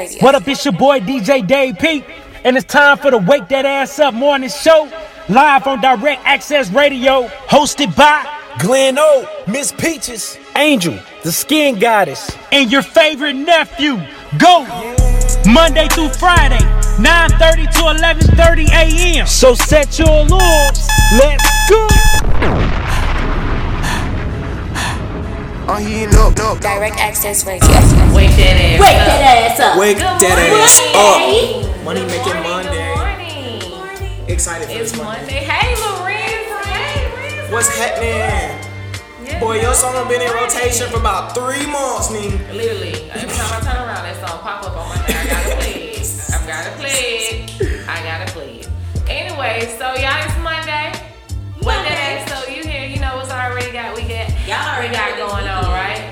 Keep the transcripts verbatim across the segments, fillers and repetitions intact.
Radio. What up, it's your boy D J Dave Pete, and it's time for the Wake That Ass Up Morning Show, live on Direct Access Radio, hosted by Glenn O, Miss Peaches, Angel, the Skin Goddess, and your favorite nephew, Go. Monday through Friday, nine thirty to eleven thirty a.m. So set your alarms. Let's go. Are you no, no. Direct Access Radio. Wake that ass. Wake that ass up. Wake that ass up. Money making Monday. Good morning. Good morning. Excited for it's this Monday. Monday. Hey, Lorenz. Hey, what's happening? Boy, your song has been in rotation for about three months, nigga. Literally. Every time I turn around, that song pop up on my head. I gotta play it. I've gotta play it. I gotta play it. Anyway, so y'all, it's Monday. Monday. So you here, you know what's already got we got y'all already got going on, right?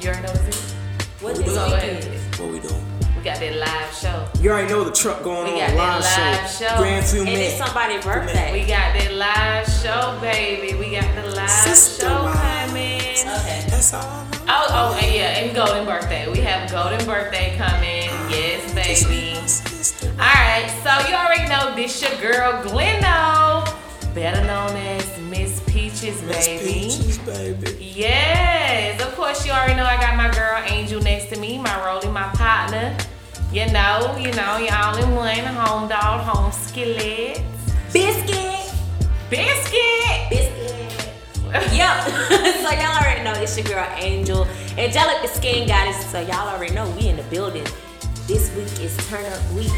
You already know what's this? What is it? What we doing? We got that live show. You already know the truck going on. We got that live show. Grand Fumet. And it's somebody's birthday. We got that live show, baby. We got the live Sister show coming. Okay. That's all. Oh, oh, and yeah, and Golden Birthday. We have Golden Birthday coming. Yes, baby. All right, so you already know this your girl, Glenn O, better known as Miss Peaches, baby. Miss Peaches, baby. Yes. Of course, you already know I got my girl, Angel, next to me, my rolling, my partner. You know, you know, y'all in one, home dog, home skillet. Biscuit. Biscuit. Biscuit. Yep. So y'all already know it's your girl, Angel. Angelic, the Skin Goddess. So y'all already know we in the building. This week is Turn Up Week.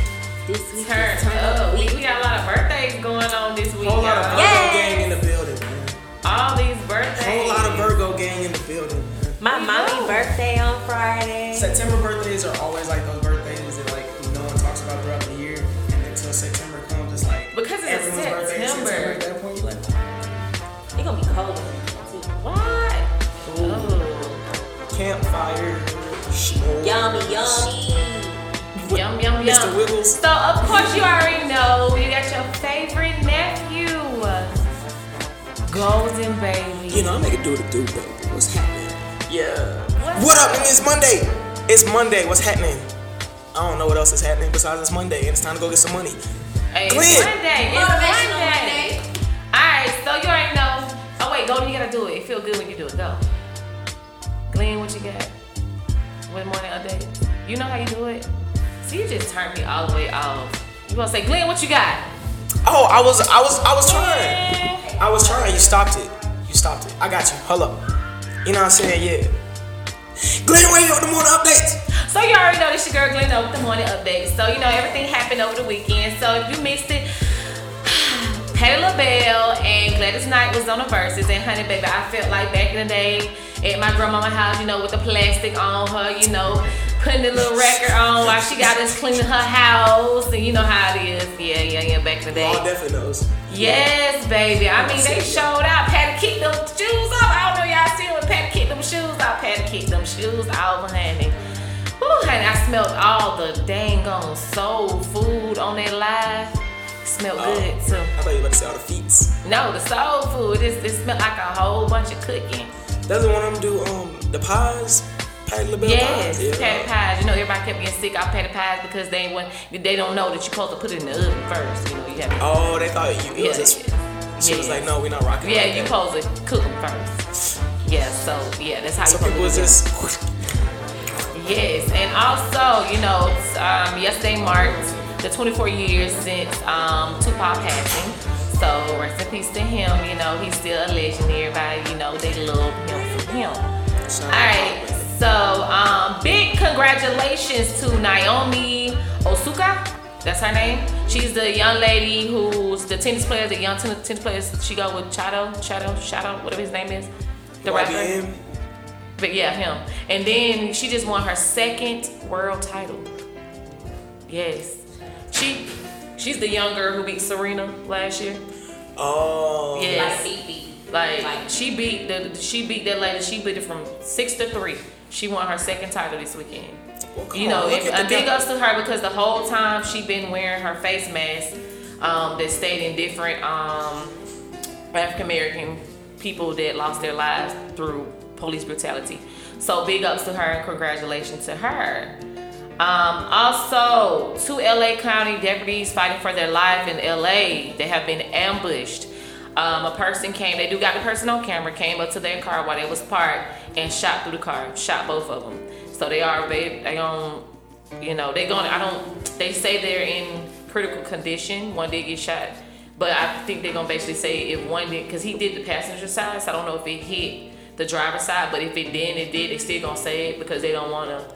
This week turn is Turn Up, up week. week. We got a lot of birthdays going on this week. Whole lot of Virgo yes. gang in the building, man. All these birthdays. Whole lot of Virgo gang in the building, man. My mommy's birthday on Friday. September birthdays are always like those birthdays that like no one talks about throughout the year. And until September comes, it's like because it's everyone's September. Birthday in September. At that point, you're like, it's gonna be cold. What? Ooh. Ooh. Campfire. Shmoor. Yummy, yummy. Yum, yum, yum. Mister Wiggles. So, of course, you already know you got your favorite nephew, Golden Baby. You know, I'm gonna do the do, baby. What's happening? Yeah. What's what up? And it's Monday. It's Monday. What's happening? I don't know what else is happening besides it's Monday, and it's time to go get some money. Hey, Glenn. It's Monday. It's Monday. Monday. Alright, so you already know. Oh, wait, Golden, you gotta do it. It feels good when you do it. Go. Glenn, what you got? What morning update? You know how you do it? So you just turned me all the way off. You gonna say, Glenn, what you got? Oh, I was, I was, I was trying. I was trying. You stopped it. You stopped it. I got you. Hello. You know what I'm saying? Yeah. Glenn, where you with the morning updates? So you already know this your girl Glenn with the morning updates. So you know everything happened over the weekend. So if you missed it, Patti LaBell and Gladys Knight was on the verses. And honey, baby, I felt like back in the day at my grandmama's house, you know, with the plastic on her, you know. Putting the little record on while she got us cleaning her house, and you know how it is. Yeah, yeah, yeah. Back in the day. Y'all definitely knows. Yes, baby. I mean, they showed out. Patti kicked them shoes off. I don't know y'all seen when Patti kicked them shoes off. Patti kicked them shoes off, honey. Woo, honey. I smelled all the dang on soul food on that live. It smelled oh, good too. I thought you were about to say all the feats. No, the soul food. It, it smelled like a whole bunch of cooking. Doesn't one of them do um the pies? Patty LaBelle yes, yeah. Patty pies. You know, everybody kept getting sick off patty pies because they went, they don't know that you're supposed to put it in the oven first. You know, you have to oh, they thought you. It yeah, was just, she yeah. was like, no, we're not rocking. Yeah, like you're supposed to cook them first. Yeah, so yeah, that's how so you. Some people was just. Yes, and also, you know, um, yesterday marked the twenty-four years since um, Tupac passing. So rest in peace to him. You know, he's still a legend. Everybody, you know, they love him for him. So, all right. So, um, big congratulations to Naomi Osaka. That's her name. She's the young lady who's the tennis player, the young tennis, tennis player. She go with Chato, Chato, Chato, whatever his name is. The rapper. But yeah, him. And then she just won her second world title. Yes. She, she's the young girl who beat Serena last year. Oh. Yes. Like, like she beat the, she beat that lady. She beat it from six to three. She won her second title this weekend. Well, you know, a big ups to her because the whole time she been wearing her face mask um, that stayed in different um, African American people that lost their lives through police brutality. So big ups to her and congratulations to her. Um, also, two L A County deputies fighting for their life in L A. They have been ambushed. Um, a person came, they do got the person on camera, came up to their car while they was parked and shot through the car, shot both of them. So they are, they, they on, you know, they going, I don't, they say they're in critical condition. One did get shot, but I think they're gonna basically say if one did, cause he did the passenger side, so I don't know if it hit the driver's side, but if it didn't, it did, they still gonna say it because they don't wanna,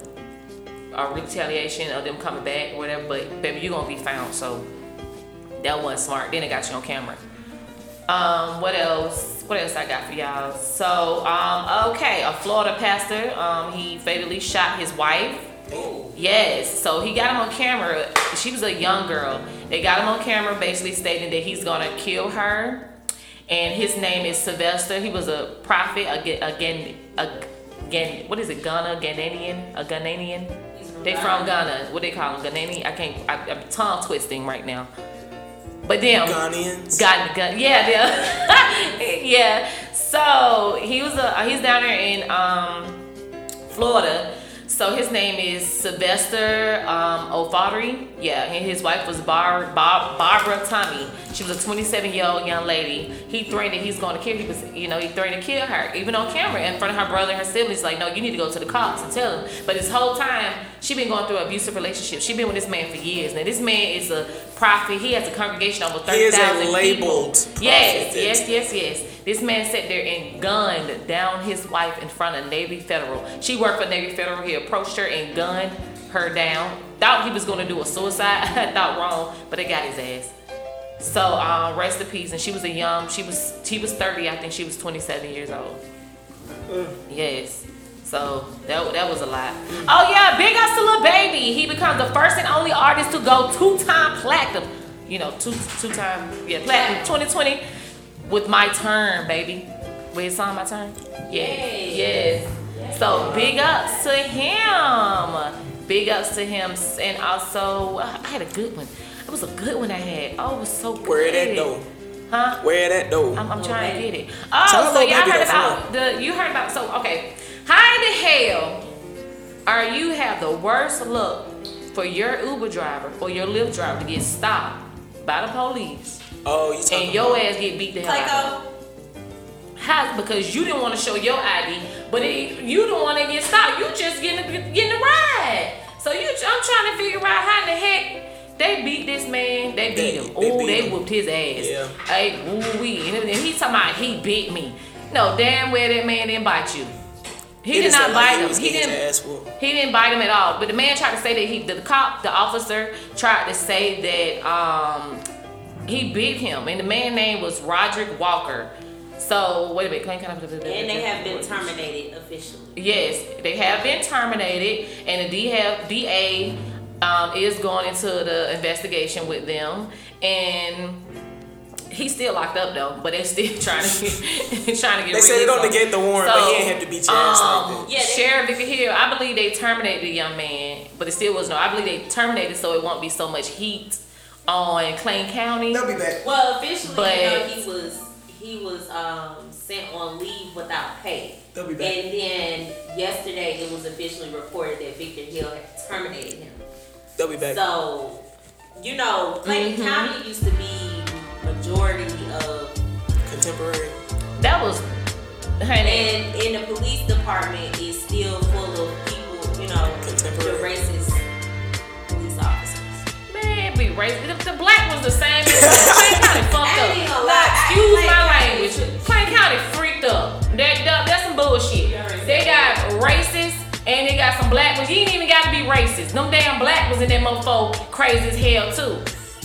a retaliation of them coming back or whatever, but baby, you gonna be found, so that wasn't smart. Then it got you on camera. Um, what else? What else I got for y'all? So, um, okay, a Florida pastor, um, he fatally shot his wife. Ooh. Yes, so he got him on camera. She was a young girl. They got him on camera basically stating that he's gonna kill her. And his name is Sylvester. He was a prophet, again, again, again, what is it? Ghana, Ghanaian, a Ghanaian. They from Ghana. What they call them? Ghanaian? I can't, I, I'm tongue twisting right now. But them Ghanaians. Got, got, yeah, yeah. Yeah. So he was a he's down there in um, Florida. So his name is Sylvester um, Ofadry. Yeah, and his wife was Bar, Bar, Barbara Tommy. She was a twenty-seven-year-old young lady. He threatened he's going to kill. He was, you know, he threatened to kill her, even on camera in front of her brother and her siblings. Like, no, you need to go to the cops and tell them. But this whole time, she been going through an abusive relationship. She been with this man for years. Now, this man is a prophet. He has a congregation over thirty thousand people. He is a labeled prophet. Yes, yes, yes, yes. This man sat there and gunned down his wife in front of Navy Federal. She worked for Navy Federal. He approached her and gunned her down. Thought he was going to do a suicide. I thought wrong, but it got his ass. So um, rest in peace. And she was a young, she was, she was thirty. I think she was twenty-seven years old. Mm. Yes. So that, that was a lot. Oh yeah, big ups to Lil Baby. He becomes the first and only artist to go two-time platinum. You know, two, two-time, yeah, platinum twenty twenty. With My Turn, baby. With his song, My Turn? Yes, yes. Yes. So big ups to him. Big ups to him. And also, I had a good one. It was a good one I had. Oh, it was so good. Where that though? Huh? Where that though? I'm, I'm oh, trying baby. to get it. Oh, Tell so y'all heard about the, the, you heard about, so, okay. How the hell are you have the worst luck for your Uber driver, for your Lyft driver to get stopped by the police? Oh, you talking and your about ass get beat the hell Clay out of. How? Because you didn't want to show your I D, but it, you don't want to get stopped. You just getting a, getting a ride. So you, I'm trying to figure out how the heck they beat this man. They beat they, him. They ooh, they him. Whooped his ass. Yeah. Hey, ooh wee. And he talking about he beat me. No, damn well that man didn't bite you. He it did not bite him. He didn't. He didn't bite him at all. But the man tried to say that he, the cop, the officer tried to say that. Um, He bit him, and the man's name was Roderick Walker. So, wait a minute. And they have been terminated officially. Yes, they have been terminated, and the D A um, is going into the investigation with them. And he's still locked up, though, but they're still trying to get, trying to get they said they don't negate the warrant, so, but he didn't have to be charged um, like that. Yeah, Sheriff Victor Hill, I believe they terminated the young man, but it still was no. I believe they terminated so it won't be so much heat on Clay County. They'll be back. Well, officially, but, you know, he was he was um, sent on leave without pay. They'll be back. And then yesterday, it was officially reported that Victor Hill had terminated him. They'll be back. So, you know, Clay mm-hmm. County used to be majority of contemporary. That was, honey. And in the police department is still full of people, you know, contemporary the racist. The, the black was the same. Plain County fucked up. Now, excuse my language. Plain County freaked up. That, that that's some bullshit. They got racist and they got some black ones. You ain't even got to be racist. Them damn black was in that mofo crazy as hell too.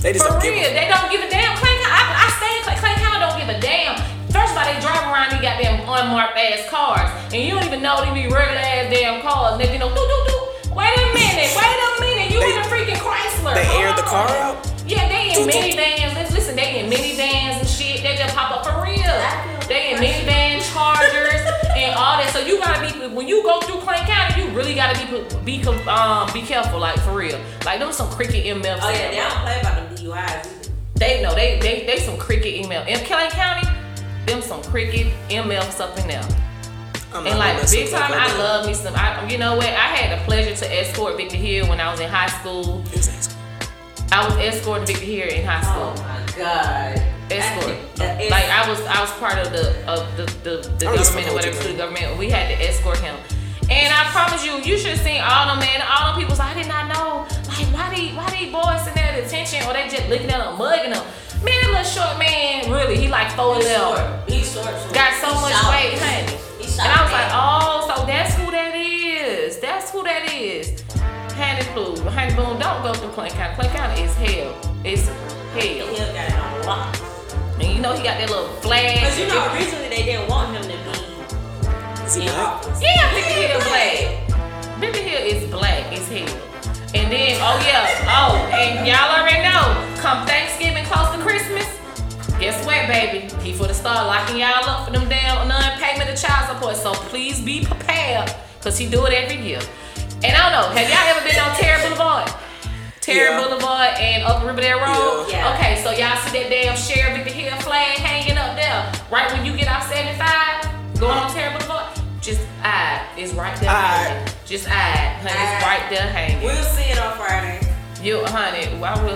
They just for real, give they don't give a damn. Plain County, I, I say Plain County don't give a damn. First of all, they drive around these goddamn unmarked ass cars, and you don't even know they be regular ass damn cars. And they you know, do do do. Wait a minute. Wait a minute. You they, in a freaking Chrysler. They aired the car out? Yeah, they in minivans. Listen, they in minivans and shit. They just pop up for real. They in minivan chargers and all that. So you gotta be, when you go through Clay County, you really gotta be be um be careful, like for real. Like them some cricket M Ls. Oh yeah, they don't play about them D U Is either. They know they they they some cricket M L. In Clay County, them some cricket M L something else. I'm and like big time, I that. love me some. I, you know what? I had the pleasure to escort Victor Hill when I was in high school. Exactly. I was escorting Victor Hill in high school. Oh my god! Escort. Actually, like I was, I was part of the of the the, the government or whatever the government. We had to escort him. And I promise you, you should have seen all them men, all them people. So I did not know, like, why they, why they boys sitting there at attention, or they just looking at them, mugging them. Man, that little short man, really, he like four eleven. He's short. Got so much weight, honey. And I was like, oh, so that's who that is. That's who that is. Honey, food, honey, boom. Don't go through Clay County. Clay County is hell. It's hell. He got a lot. And you know he got that little flag. Cause you know originally they didn't want him to be. Yeah, Victor Hill black. Victor Hill is black as hell. And then, oh yeah, oh, and y'all already know, come Thanksgiving, close to Christmas, guess what, baby? People to start locking y'all up for them damn non-payment of child support. So please be prepared, because he do it every year. And I don't know, have y'all ever been on Terror Boulevard? Terror yeah. Boulevard and Upper Riverdale Road. Yeah. Okay, so y'all see that damn Sheriff Victor Hill flag hanging up there. Right when you get off seventy-five, going on Terror Boulevard. Just I is right there. Right. Just I, honey, I, it's right there hanging. We'll see it on Friday. You, honey, I will.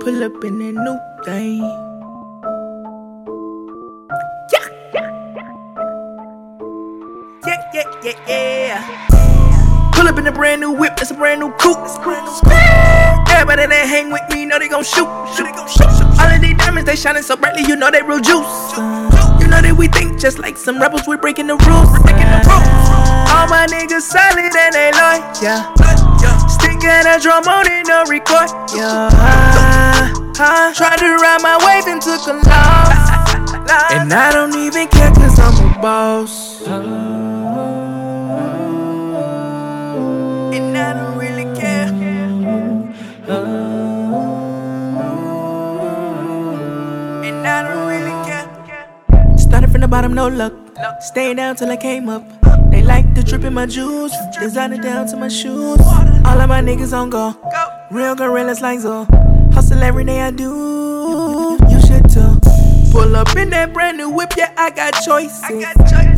pull up in that new thing. Yeah, yeah, yeah, yeah, yeah, yeah. Pull up in a brand new whip, that's a brand new coupe. Everybody that hang with me know they gon' shoot, shoot, shoot, shoot. All of these diamonds they shining so brightly, you know they real juice. Know that we think just like some rebels, we're breaking the rules. We're breaking the rules. All my niggas solid and they loyal. Yeah. Stick and a drum on it, no record. Yeah. I tried to ride my wave and took a loss. And I don't even care 'cause I'm a boss. And I don't really care. And I don't really care. Started from the bottom, no luck. Stayed down till I came up. They like the drip in my juice. Designer down to my shoes. All of my niggas on go. Real gorillas like Zo. Hustle every day I do. You should too. Pull up in that brand new whip, yeah, I got choices.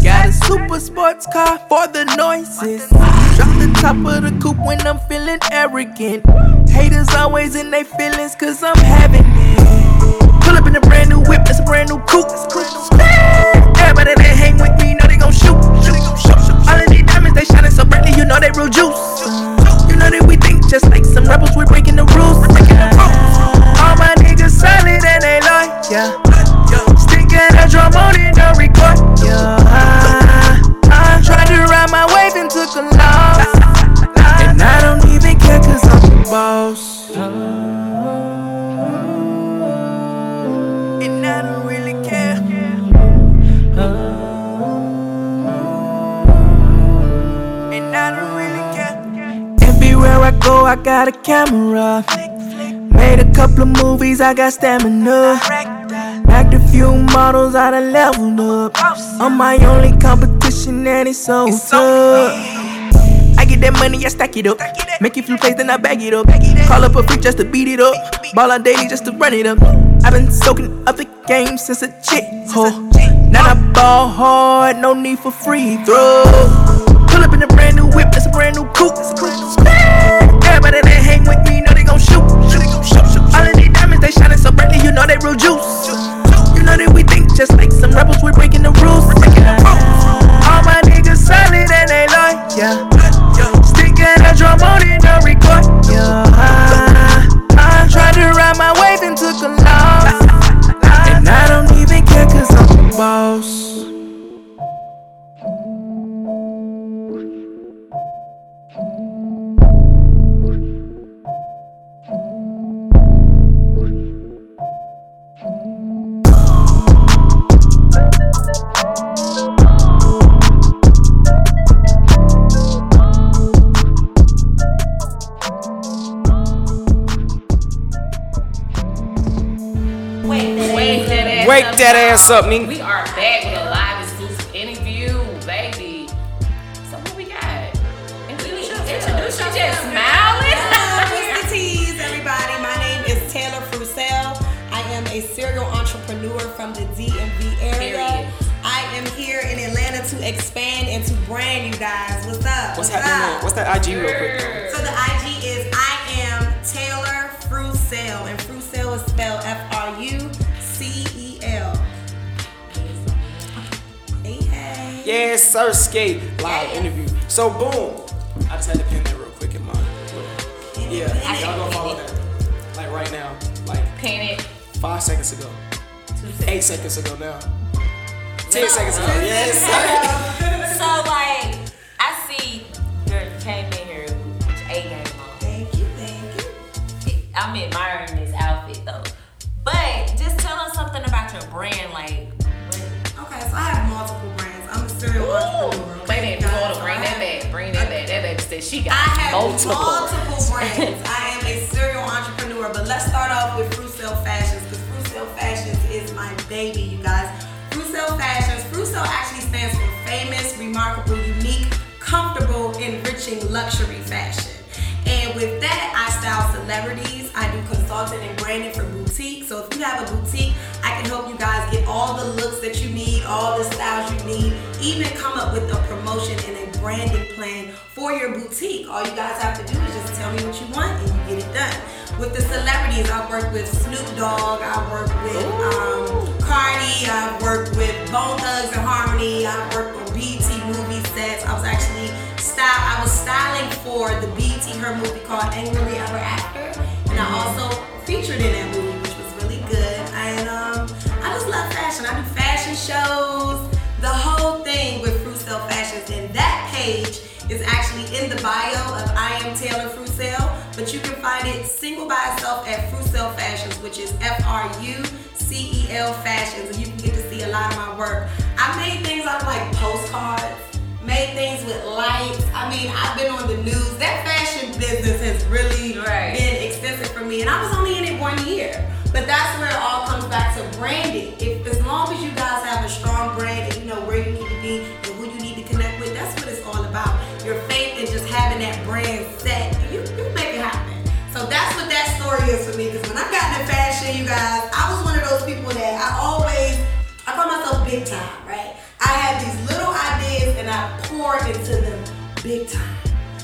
Got a super sports car for the noises. Drop the top of the coupe when I'm feeling arrogant. Haters always in they feelings 'cause I'm having it. Pull up in a brand new whip, that's a brand new coupe. Everybody that hang with me know they gon' shoot. All of these diamonds, they shining so brightly, you know they real juice. You know that we think just like some rebels, we're breaking the rules. All my niggas solid and they loyal. Yeah. Stick and a drum on it, no record. Yeah. I tried to ride my wave and took a loss. And I don't even care 'cause I'm the boss. And I don't really care. And I don't really care. Everywhere I go, I got a camera. Made a couple of movies, I got stamina. Act a few models, I done leveled up. I'm my only competition, and it's so tough. I get that money, I stack it up. Make it few plays, then I bag it up. Call up a freak just to beat it up. Ball on daily just to run it up. I've been soaking up the game since a chick ho. Now I ball hard, no need for free throws. Pull up in a brand new whip, that's a brand new coupe. Everybody that hang with me know they gon' shoot. All of these diamonds, they shining so brightly, you know they real juice. You know that we think just like some rebels, we're breaking the rules. All my niggas solid and they loyal, yeah. Stick and a drum on it, no record. Yeah, I, I tried to ride my wave and took a loss. And I don't even care 'cause I'm the boss. Wake that ass up, nigga. We are back with a live exclusive interview, baby. So what we expand and to brand, you guys. What's up? What's, What's happening? Up? What's that I G real quick? So the I G is I am Taylor Frucell, and Frucell is spelled F R U C E L. Hey, hey. Yes, Surfskate live hey. interview. So boom. I just had to pin that real quick in mind. Yeah, I y'all go follow that. Like right now. Like pin it. Five seconds ago. Two Eight seconds ago now. Ten no. seconds ago. Yes. So like, I see you came in here with a game on. Thank you, thank you. I'm admiring this outfit though. But just tell us something about your brand, like. What? Okay, so I have multiple brands. I'm a serial Ooh. entrepreneur. Wait a minute, bring that back. Bring that back. That baby said she got I have multiple, multiple brands. I am a serial entrepreneur, but let's start off with Rousseau Fashions, because Rousseau Fashions is my baby, you guys. Rousseau Fashions. Rousseau actually stands for famous, remarkable, unique, comfortable, enriching luxury fashion. And with that, I style celebrities. I do consulting and branding for boutiques. So if you have a boutique, I can help you guys get all the looks that you need, all the styles you need, even come up with a promotion and a branding plan for your boutique. All you guys have to do is just tell me what you want and you get it done. With the celebrities, I've worked with Snoop Dogg, I've worked with um, Cardi, I've worked with Bone Thugs and Harmony, I've worked with B E T movie sets. I was actually style, I was styling for the B E T her movie called Angrily Ever After, and I also featured in that movie, which was really good. And um, I just love fashion. I do fashion shows, the whole thing with Frucell Fashions, and that page is actually in the bio of I am Taylor Frucell, but you can find it single by itself at Frucell Fashions, which is F R U C E L Fashions, and you can get to see a lot of my work. I made things out of like postcards, made things with lights. I mean, I've been on the news. That fashion business has really right. been extensive for me, and I was only in it one year. But that's where it all comes back to branding. If as long as you guys have a strong brand and you know where you need to be and who you need to connect with, that's what it's all about. Your faith and just having that brand set, you, you make it happen. So that's what that story is for me, because when I got into fashion, you guys, I was one of those people that I always, I call myself big time, right? I have these little ideas and I pour into them big time.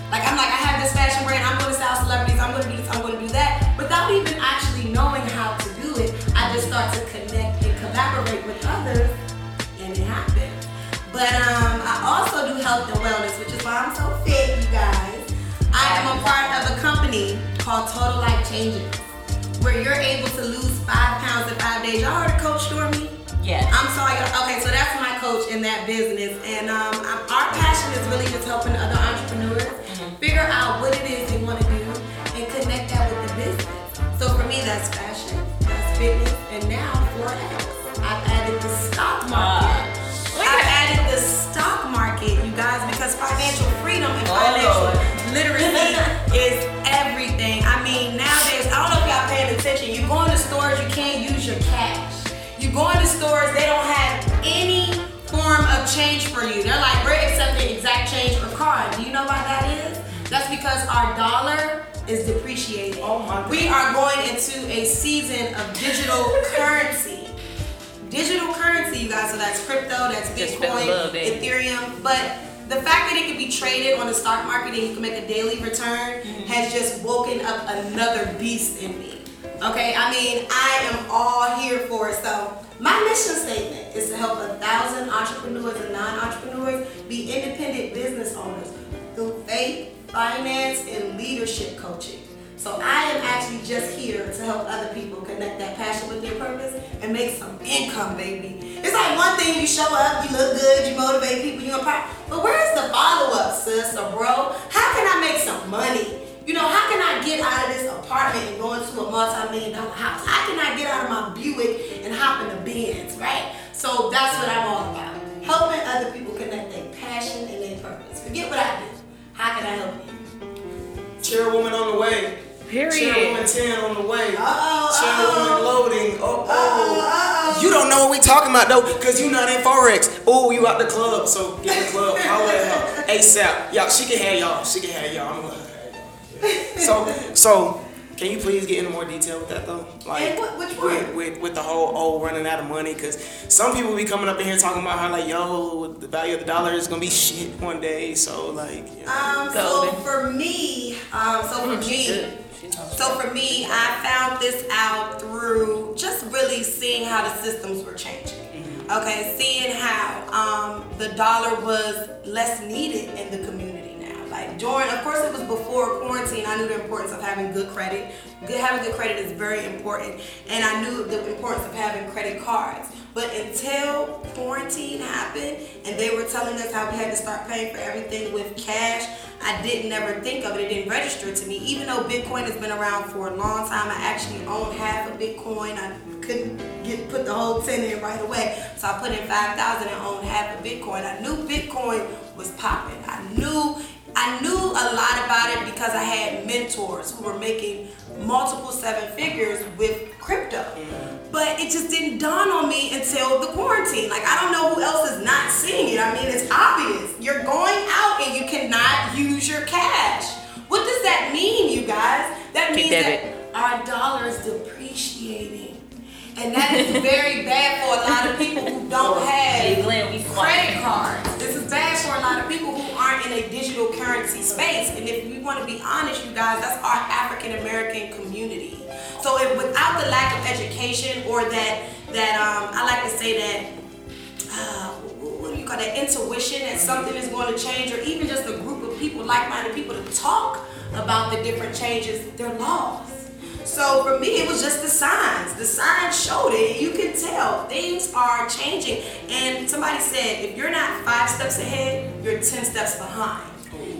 Like, I'm like, I have this fashion brand, I'm going to style celebrities, I'm going to do this, I'm going to do that. Without even actually knowing how to do it, I just start to connect and collaborate with others, and it happens. But um, I also do health and wellness, which is why I'm so fit, you guys. I am a part of a company called Total Life Changes, where you're able to lose five pounds in five days. Y'all heard of Coach Stormy? Yes. I'm sorry. Okay, so that's my coach in that business. And um, I'm, our passion is really just helping other entrepreneurs mm-hmm. figure out what it is they want to do and connect that with the business. So for me, that's fashion, that's fitness, and now Forex. I've added the stock market. Uh, I've added the stock market, you guys, because financial freedom and financial oh. literacy is everything. I mean, nowadays, I don't know if y'all paying attention. You go into stores, you can't use your cash. You go into stores, they don't have any form of change for you. They're like, we're accepting exact change or card. Do you know why that is? That's because our dollar is depreciating. Oh my God. We are going into a season of digital currency. Digital currency, you guys. So that's crypto, that's Bitcoin, Ethereum. But the fact that it can be traded on the stock market and you can make a daily return mm-hmm. has just woken up another beast in me. Okay, I mean, I am all here for it. So my mission statement is to help a thousand entrepreneurs and non-entrepreneurs be independent business owners through faith, finance, and leadership coaching. So I am actually just here to help other people connect that passion with their purpose and make some income, baby. It's like one thing, you show up, you look good, you motivate people, you empower. But where's the follow-up, sis or bro? How can I make some money? You know, how can I get out of this apartment and go into a multi-million dollar house? How can I get out of my Buick and hop in the Benz, right? So that's what I'm all about. Helping other people connect their passion and their purpose. Forget what I do. How can I help you? Chairwoman on the way. Period. Chairwoman ten on the way. Uh-oh. Chairwoman loading. Oh, oh. You don't know what we talking about, though, because you not in Forex. Oh, you out the club, so get the club. I'll let her ASAP. Y'all, she can have y'all. She can have y'all. I'm going to So, so Can you please get into more detail with that though? Like, and what, which part? With, with, with the whole oh running out of money, because some people be coming up in here talking about how like yo the value of the dollar is gonna be shit one day. So like, you know. um, so for me, um, so for me. So for me, I found this out through just really seeing how the systems were changing. Mm-hmm. Okay, seeing how um, the dollar was less needed in the community now. Like during, of course, it was before quarantine. I knew the importance of having good credit. Good, having good credit is very important, and I knew the importance of having credit cards. But until quarantine happened and they were telling us how we had to start paying for everything with cash, I didn't ever think of it. It didn't register to me. Even though Bitcoin has been around for a long time, I actually own half of Bitcoin. I couldn't get put the whole ten in right away. So I put in five thousand dollars and owned half of Bitcoin. I knew Bitcoin was popping. I knew I knew a lot about it because I had mentors who were making multiple seven figures with crypto. But it just didn't dawn on me until the quarantine. Like, I don't know who else is not seeing it. I mean, it's obvious. You're going out and you cannot use your cash. What does that mean, you guys? That means that our dollar is depreciating. And that is very bad for a lot of people who don't have credit cards. This is bad for a lot of people who aren't in a digital currency space. And if we want to be honest, you guys, that's our African American community. So if, without the lack of education or that, that um, I like to say that, uh, what do you call that, intuition that something is going to change, or even just a group of people, like-minded people to talk about the different changes, they're lost. So for me, it was just the signs. The signs showed it. You can tell things are changing. And somebody said, if you're not five steps ahead, you're ten steps behind.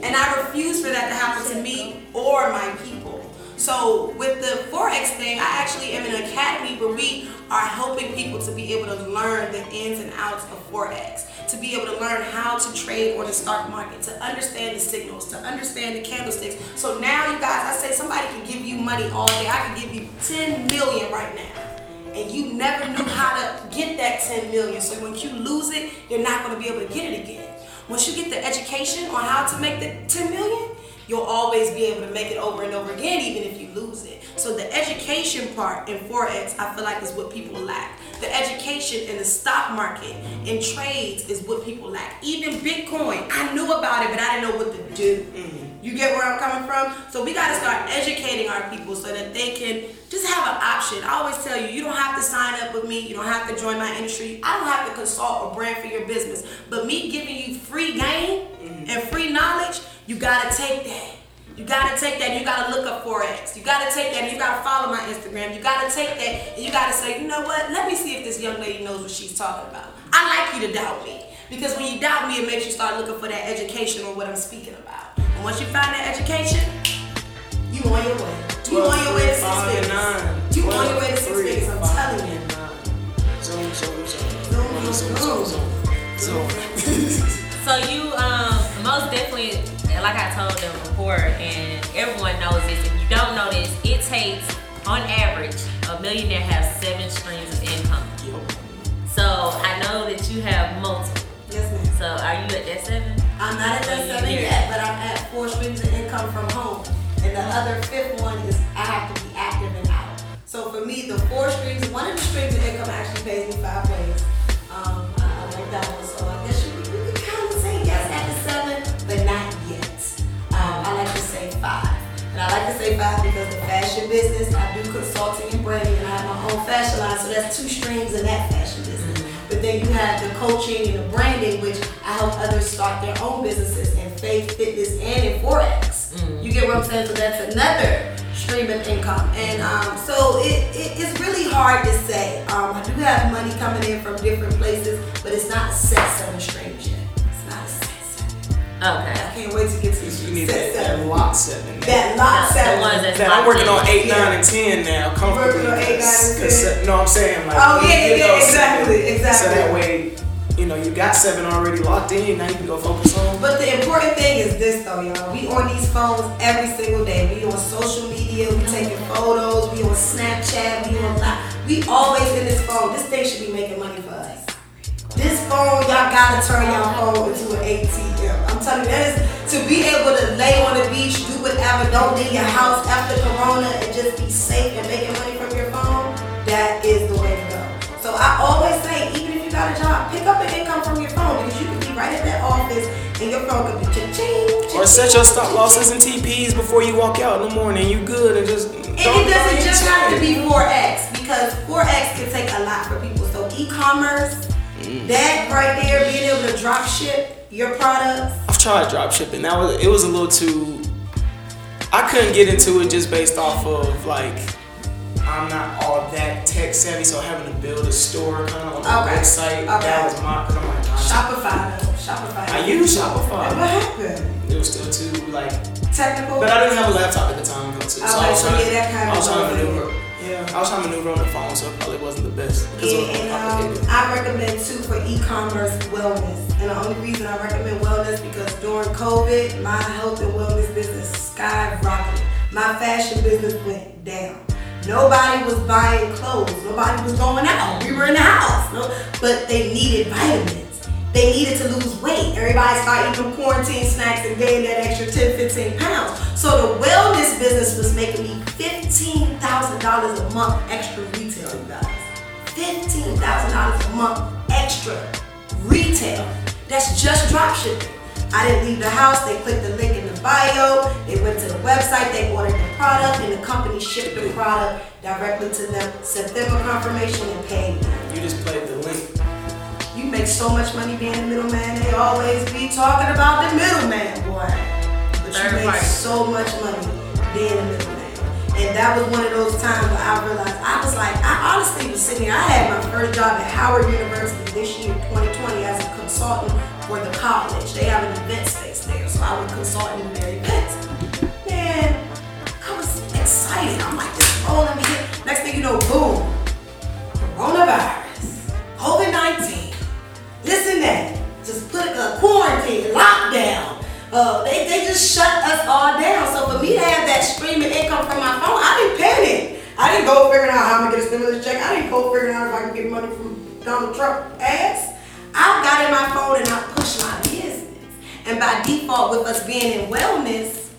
And I refuse for that to happen to me or my people. So with the Forex thing, I actually am in an academy where we are helping people to be able to learn the ins and outs of Forex, to be able to learn how to trade on the stock market, to understand the signals, to understand the candlesticks. So now, you guys, I say somebody can give you money all day. I can give you ten million right now, and you never knew how to get that ten million. So when you lose it, you're not going to be able to get it again. Once you get the education on how to make the ten million, you'll always be able to make it over and over again, even if you lose it. So the education part in Forex, I feel like, is what people lack. The education in the stock market and trades is what people lack. Even Bitcoin, I knew about it, but I didn't know what to do. Mm-hmm. You get where I'm coming from? So we gotta start educating our people so that they can just have an option. I always tell you, you don't have to sign up with me. You don't have to join my industry. I don't have to consult a brand for your business. But me giving you free game mm-hmm. and free knowledge, you gotta take that. You gotta take that and you gotta look up Forex. You gotta take that and you gotta follow my Instagram. You gotta take that and you gotta say, you know what? Let me see if this young lady knows what she's talking about. I like you to doubt me, because when you doubt me, it makes you start looking for that education on what I'm speaking about. And once you find that education, you on your way. You on your way to six figures. You on your way to six figures, I'm telling you. Zoom, zoom, zoom. Zoom, zoom, zoom. So you um most definitely, like I told them before, and everyone knows this, if you don't know this, it takes, on average, a millionaire has seven streams of income. So I know that you have multiple. Yes, ma'am. So are you at that seven? I'm not at that seven yet, but I'm at four streams of income from home. And the other fifth one is I have to be active and out. So for me, the four streams, one of the streams of income actually pays me five ways. Um, I like that one, so I guess you could kind of say yes at the seven, but not yet. Um, I like to say five. And I like to say five because the fashion business, I do consulting and branding, and I have my own fashion line, so that's two streams in that fashion business. But then you have the coaching and the branding, which I help others start their own businesses in faith, fitness, and in Forex. Mm. You get what I'm saying? So that's another stream of income. And um, so it, it, it's really hard to say. Um, I do have money coming in from different places, but it's not set seven streams yet. It's not a set seven. Okay. I can't wait to get to this. You need set that, seven. that lot seven. That lot seven. That, that I'm working on eight, yeah. nine, and ten now. Comfortably. Working on eight, nine, and ten. You know what I'm saying? Like, oh, yeah, yeah, yeah, exactly, seven. exactly. So that way, you know, you got seven already locked in, now you can go focus on. But the important thing is this though, y'all. We on these phones every single day. We on social media, we taking photos, we on Snapchat, we on live. We always in this phone. This thing should be making money for us. This phone, y'all gotta turn y'all phone into an A T M. I'm telling you, that is to be able to lay on the beach, do whatever, don't leave your house after Corona, and just be safe and making money from your phone. That is the way to go. So I always say, even if you got a job, pick up an income from your phone, because you can be right at that office and your phone could be cha-ching, cha-ching. Or set your stop losses and T Ps before you walk out in the morning. You good and just. And don't it doesn't just have to be Forex, because Forex can take a lot for people. So e-commerce. That right there, being able to drop ship your products. I've tried drop shipping. That was it was a little too. I couldn't get into it just based off of like I'm not all that tech savvy, so having to build a store kind of like a okay. website. Okay. That was my. Cause I'm like, Shopify. Shopify. I use Shopify. What happened? It was still too like technical. But I didn't have a laptop at the time to go to, so I was trying to get that kind of. I was trying to maneuver. Yeah, I was trying to maneuver on the phone, so it probably wasn't the best. Yeah, and um, I recommend too for e-commerce wellness. And the only reason I recommend wellness because during COVID, my health and wellness business skyrocketed. My fashion business went down. Nobody was buying clothes. Nobody was going out. We were in the house. No? But they needed vitamins. They needed to lose weight. Everybody started eating quarantine snacks and gained that extra ten, fifteen pounds. So the wellness business was making me fifteen thousand dollars a month extra retail, you guys. fifteen thousand dollars a month extra retail. That's just drop shipping. I didn't leave the house. They clicked the link in the bio. They went to the website. They ordered the product, and the company shipped the product directly to them, sent them a confirmation, and paid them. You just played the link. You make so much money being the middleman. They always be talking about the middleman, boy. But you Everybody. make so much money being the middleman. And that was one of those times where I realized, I was like, I honestly was sitting here, I had my first job at Howard University this year, twenty twenty, as a consultant for the college. They have an event space there, so I would consult in their events. And I was excited. I'm like, this role in here. Next thing you know, boom, coronavirus, COVID nineteen, this and that. Just put a quarantine, lockdown. Uh, they, they just shut us all down. So for me to have that streaming income from my phone, I didn't panic. I didn't go figuring out how I'm going to get a stimulus check. I didn't go figuring out if I can get money from Donald Trump ass. I got in my phone and I pushed my business. And by default, with us being in wellness,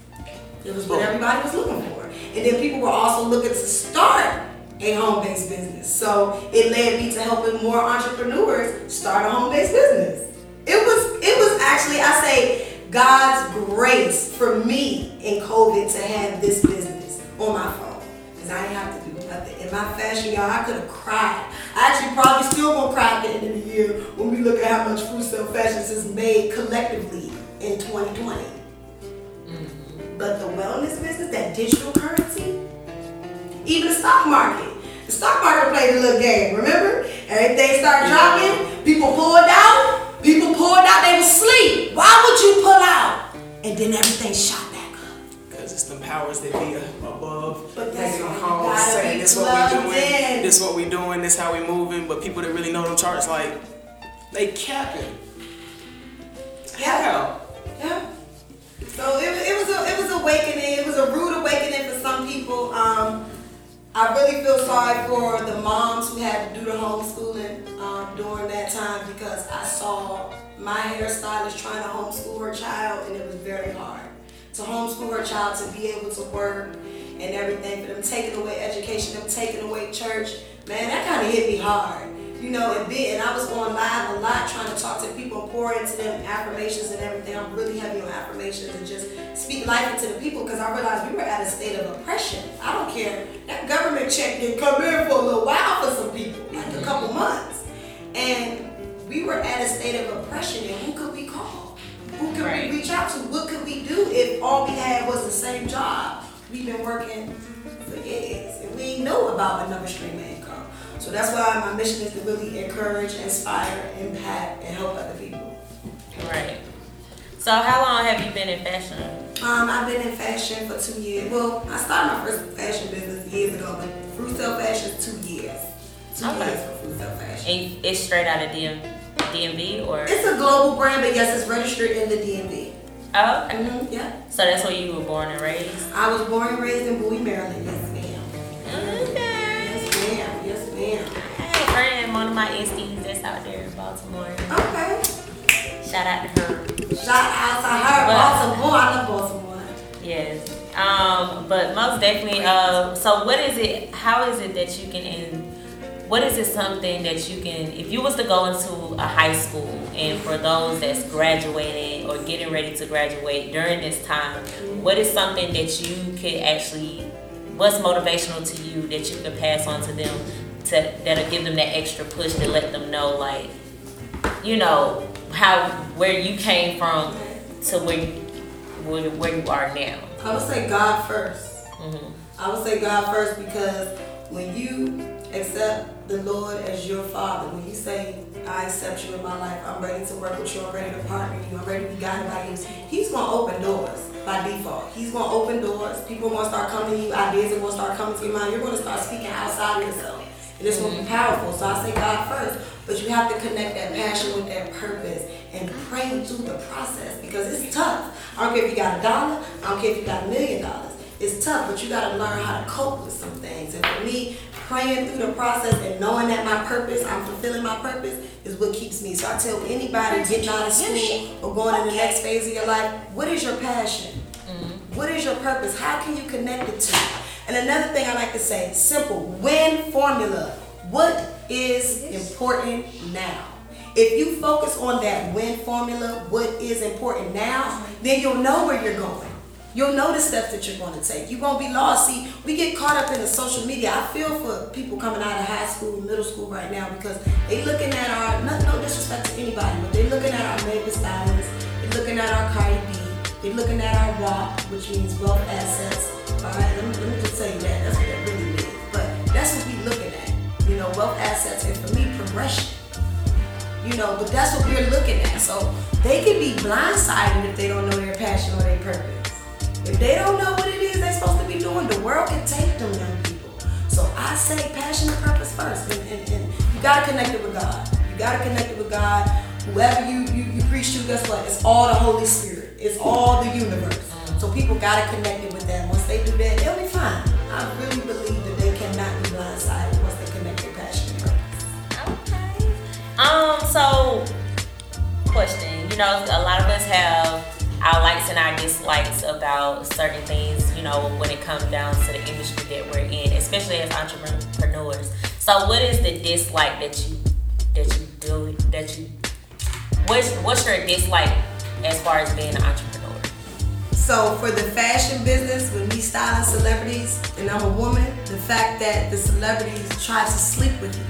it was what everybody was looking for. And then people were also looking to start a home-based business. So it led me to helping more entrepreneurs start a home-based business. It was, it was actually, I say, God's grace for me in COVID to have this business on my phone, because I didn't have to do nothing. In my fashion, y'all, I could have cried. I actually probably still gonna cry at the end of the year when we look at how much Frucell Fashions has made collectively in twenty twenty. Mm-hmm. But the wellness business, that digital currency, even the stock market. The stock market played a little game, remember? Everything started dropping, people pulled out. People pulled out, they were asleep. Why would you pull out? And then everything shot back up. Because it's the powers that be above. But that's what we saying, this what we doing, in. This what we doing, this how we moving. But people that really know them charts, like, they capping. Yeah. Yeah. So it, it was a it was awakening. It was a rude awakening for some people. Um, I really feel sorry for the moms who had to do the homeschooling um, during that time, because I saw my hairstylist trying to homeschool her child, and it was very hard to homeschool her child, to be able to work and everything. But them taking away education, them taking away church, man, that kind of hit me hard. You know, and, be, and I was on live a lot trying to talk to people and pour into them affirmations and everything. I'm really heavy on affirmations and just speak life into the people, because I realized we were at a state of oppression. I don't care. That government check didn't come in for a little while for some people, like a couple months. And we were at a state of oppression, and who could we call? Who could right. we reach out to? What could we do if all we had was the same job we've been working for years? And we ain't know about another stream of income. So that's why my mission is to really encourage, inspire, impact, and help other people. Right. So how long have you been in fashion? Um, I've been in fashion for two years. Well, I started my first fashion business years ago, but Frucell Fashion, two years. Two okay. years for Frucell Fashion. And it's straight out of D M V, or? It's a global brand, but yes, it's registered in the D M V. Oh, okay. Mm-hmm, yeah. So that's where you were born and raised? I was born and raised in Bowie, Maryland, yes ma'am. Okay. Yes, ma'am. I am one of my insties that's out there in Baltimore. Okay. Shout out to her. Shout out to her, but, Baltimore. I love Baltimore. Yes. Um, but most definitely. Uh, so what is it? How is it that you can? In, what is it something that you can? If you was to go into a high school, and for those that's graduating or getting ready to graduate during this time, what is something that you could actually? What's motivational to you that you could pass on to them, to that'll give them that extra push to let them know, like, you know, how where you came from to where you, where, where you are now? I would say God first. Mm-hmm. I would say God first, because when you accept the Lord as your Father, when you say, I accept you in my life, I'm ready to work with you, I'm ready to partner with you, I'm ready to be guided by you, He's going to open doors by default. He's going to open doors. People going to start coming to you, ideas are going to start coming to your mind. You're going to start speaking outside of yourself. And it's going to be powerful. So I say God first. But you have to connect that passion with that purpose and pray through the process, because it's tough. I don't care if you got a dollar. I don't care if you got a million dollars. It's tough, but you got to learn how to cope with some things. And for me, praying through the process and knowing that my purpose, I'm fulfilling my purpose, is what keeps me. So I tell anybody getting out of school or going in the next phase of your life, what is your passion? Mm-hmm. What is your purpose? How can you connect it to? And another thing I like to say, simple, win formula. What is important now? If you focus on that win formula, what is important now, then you'll know where you're going. You'll know the steps that you're going to take. You won't be lost. See, we get caught up in the social media. I feel for people coming out of high school, middle school right now, because they looking at our, not, no disrespect to anybody, but they looking at our Mavis stylists, they looking at our Cardi B, they looking at our W A P, which means wealth assets. All right, let me, let me just tell you that. That's what that really means. But that's what we looking at. You know, wealth assets, and for me, progression. You know, but that's what we're looking at. So they can be blindsided if they don't know their passion or their purpose. If they don't know what it is they're supposed to be doing, the world can take them young people. So I say passion and purpose first. And, and, and you got to connect it with God. You got to connect it with God. Whoever you, you, you preach to, guess what? It's all the Holy Spirit. It's all the universe. So people got to connect it with that. Once they do that, they'll be fine. I really believe that they cannot be blindsided once they connect their passion and purpose. Okay. Um, so, question. You know, a lot of us have our likes and our dislikes about certain things, you know, when it comes down to the industry that we're in, especially as entrepreneurs. So what is the dislike that you that you do that you what's what's your dislike as far as being an entrepreneur? So for the fashion business, when we styling celebrities, and I'm a woman, the fact that the celebrities try to sleep with you.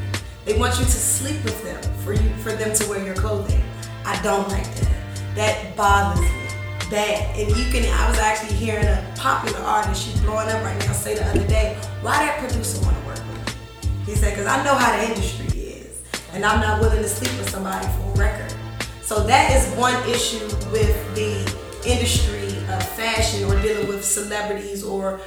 They want you to sleep with them for you for them to wear your clothing. I don't like that. That bothers me. That, and you can, I was actually hearing a popular artist, she's blowing up right now, say the other day, why that producer want to work with me? He said, because I know how the industry is, and I'm not willing to sleep with somebody for a record. So that is one issue with the industry of fashion, or dealing with celebrities, or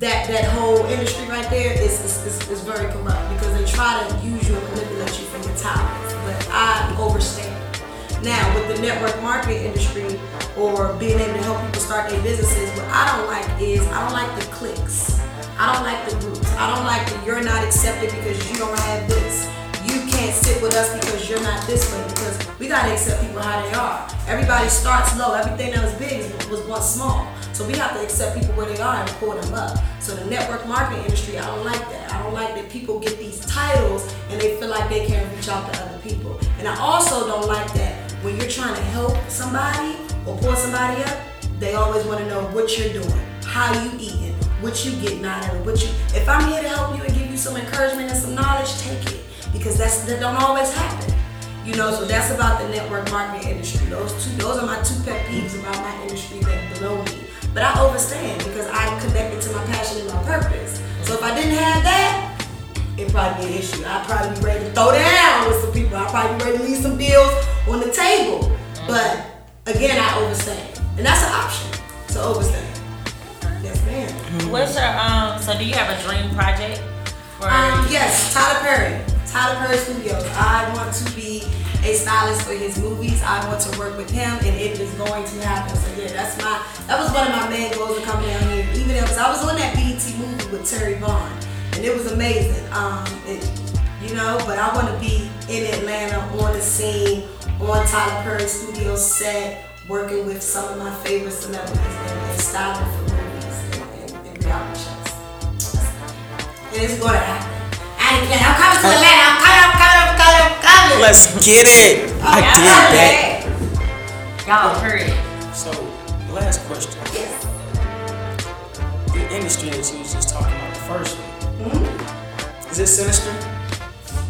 that that whole industry right there is, is, is, is very corrupt, because they try to use you and manipulate you from your talents, but I overstand. Now, with the network marketing industry, or being able to help people start their businesses, what I don't like is, I don't like the cliques. I don't like the groups. I don't like the you're not accepted because you don't have this. You can't sit with us because you're not this way, because we got to accept people how they are. Everybody starts low. Everything that was big was once small. So we have to accept people where they are and pull them up. So the network marketing industry, I don't like that. I don't like that people get these titles and they feel like they can't reach out to other people. And I also don't like that when you're trying to help somebody or pull somebody up, they always want to know what you're doing, how you eating, what you getting out of it. What you, if I'm here to help you and give you some encouragement and some knowledge, take it, because that's, that don't always happen. You know, so that's about the network marketing industry. Those two, those are my two pet peeves about my industry that below me. But I overstand, because I connected to my passion and my purpose. So if I didn't have that, it'd probably be an issue. I'd probably be ready to throw down with some people. I'd probably be ready to leave some bills on the table. But again, I overstand. And that's an option, to overstand. Yes, ma'am. What's your, um, so do you have a dream project? For- um, yes, Tyler Perry. Tyler Perry Studios. I want to be a stylist for his movies. I want to work with him, and it is going to happen. So yeah, that's my, that was one of my main goals to come down here. Even though I was on that B E T movie with Terry Vaughn, and it was amazing, um, it, you know, but I want to be in Atlanta, on the scene, on Tyler Perry Studios set, working with some of my favorite celebrities and styling for movies and, and reality shows. And it's going to happen. I ain't I'm coming to Atlanta. I'm coming, I'm coming, I'm coming, I'm coming. Let's get it. Okay, I did that. It. Y'all heard it. So, last question. Yes. The industry that you was just talking about the first one. Mm-hmm. Is it sinister?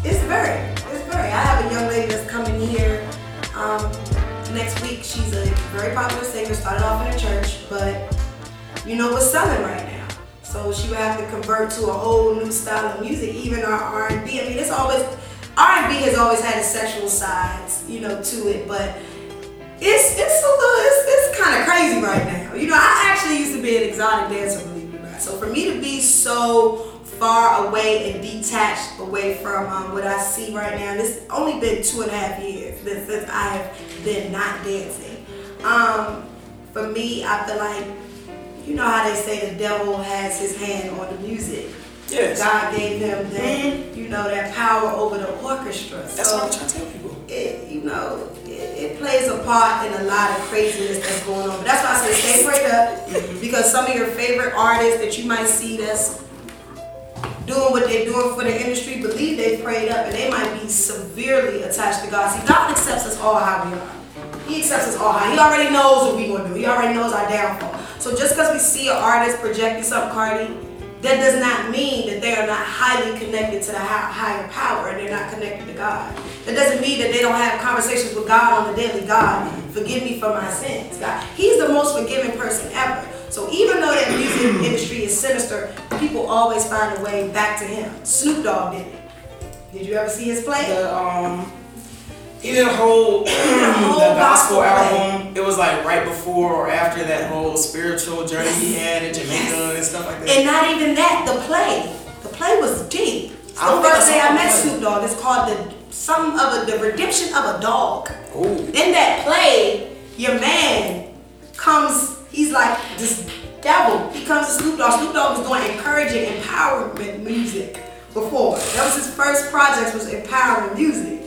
It's very, it's very. I have a young lady that's coming here um, next week. She's a very popular singer, started off in a church, but you know what's selling right now. So she would have to convert to a whole new style of music, even our R and B. I mean, it's always, R and B has always had a sexual side, you know, to it, but it's it's a little, it's, it's kind of crazy right now. You know, I actually used to be an exotic dancer, believe it or not. So for me to be so far away and detached away from um, what I see right now. This has only been two and a half years since, since I have been not dancing. Um, for me, I feel like, you know how they say the devil has his hand on the music. Yes. God gave them that, you know, that power over the orchestra. That's so what I'm trying to tell people. It, you know, it, it plays a part in a lot of craziness that's going on. But that's why I say stay prayed up, because some of your favorite artists that you might see that's doing what they're doing for the industry, believe they prayed up, and they might be severely attached to God. See, God accepts us all how we are. He accepts us all how. He already knows what we're going to do. He already knows our downfall. So just because we see an artist projecting something, Cardi, that does not mean that they are not highly connected to the higher power and they're not connected to God. That doesn't mean that they don't have conversations with God on the daily. God, forgive me for my sins. God, He's the most forgiving person ever. So even though that music industry is sinister, people always find a way back to him. Snoop Dogg did it. Did you ever see his play? The, um, he did a whole, did a whole the gospel, gospel album. Play. It was like right before or after that whole spiritual journey he had in Jamaica yes. and stuff like that. And not even that, the play. The play was deep. It's the first day I met Snoop Dogg. It's called the some of a, the Redemption of a Dog. Ooh. In that play, your man comes. He's like this devil. He comes to Snoop Dogg. Snoop Dogg was doing encouraging, empowerment music before. That was his first project, was empowering music.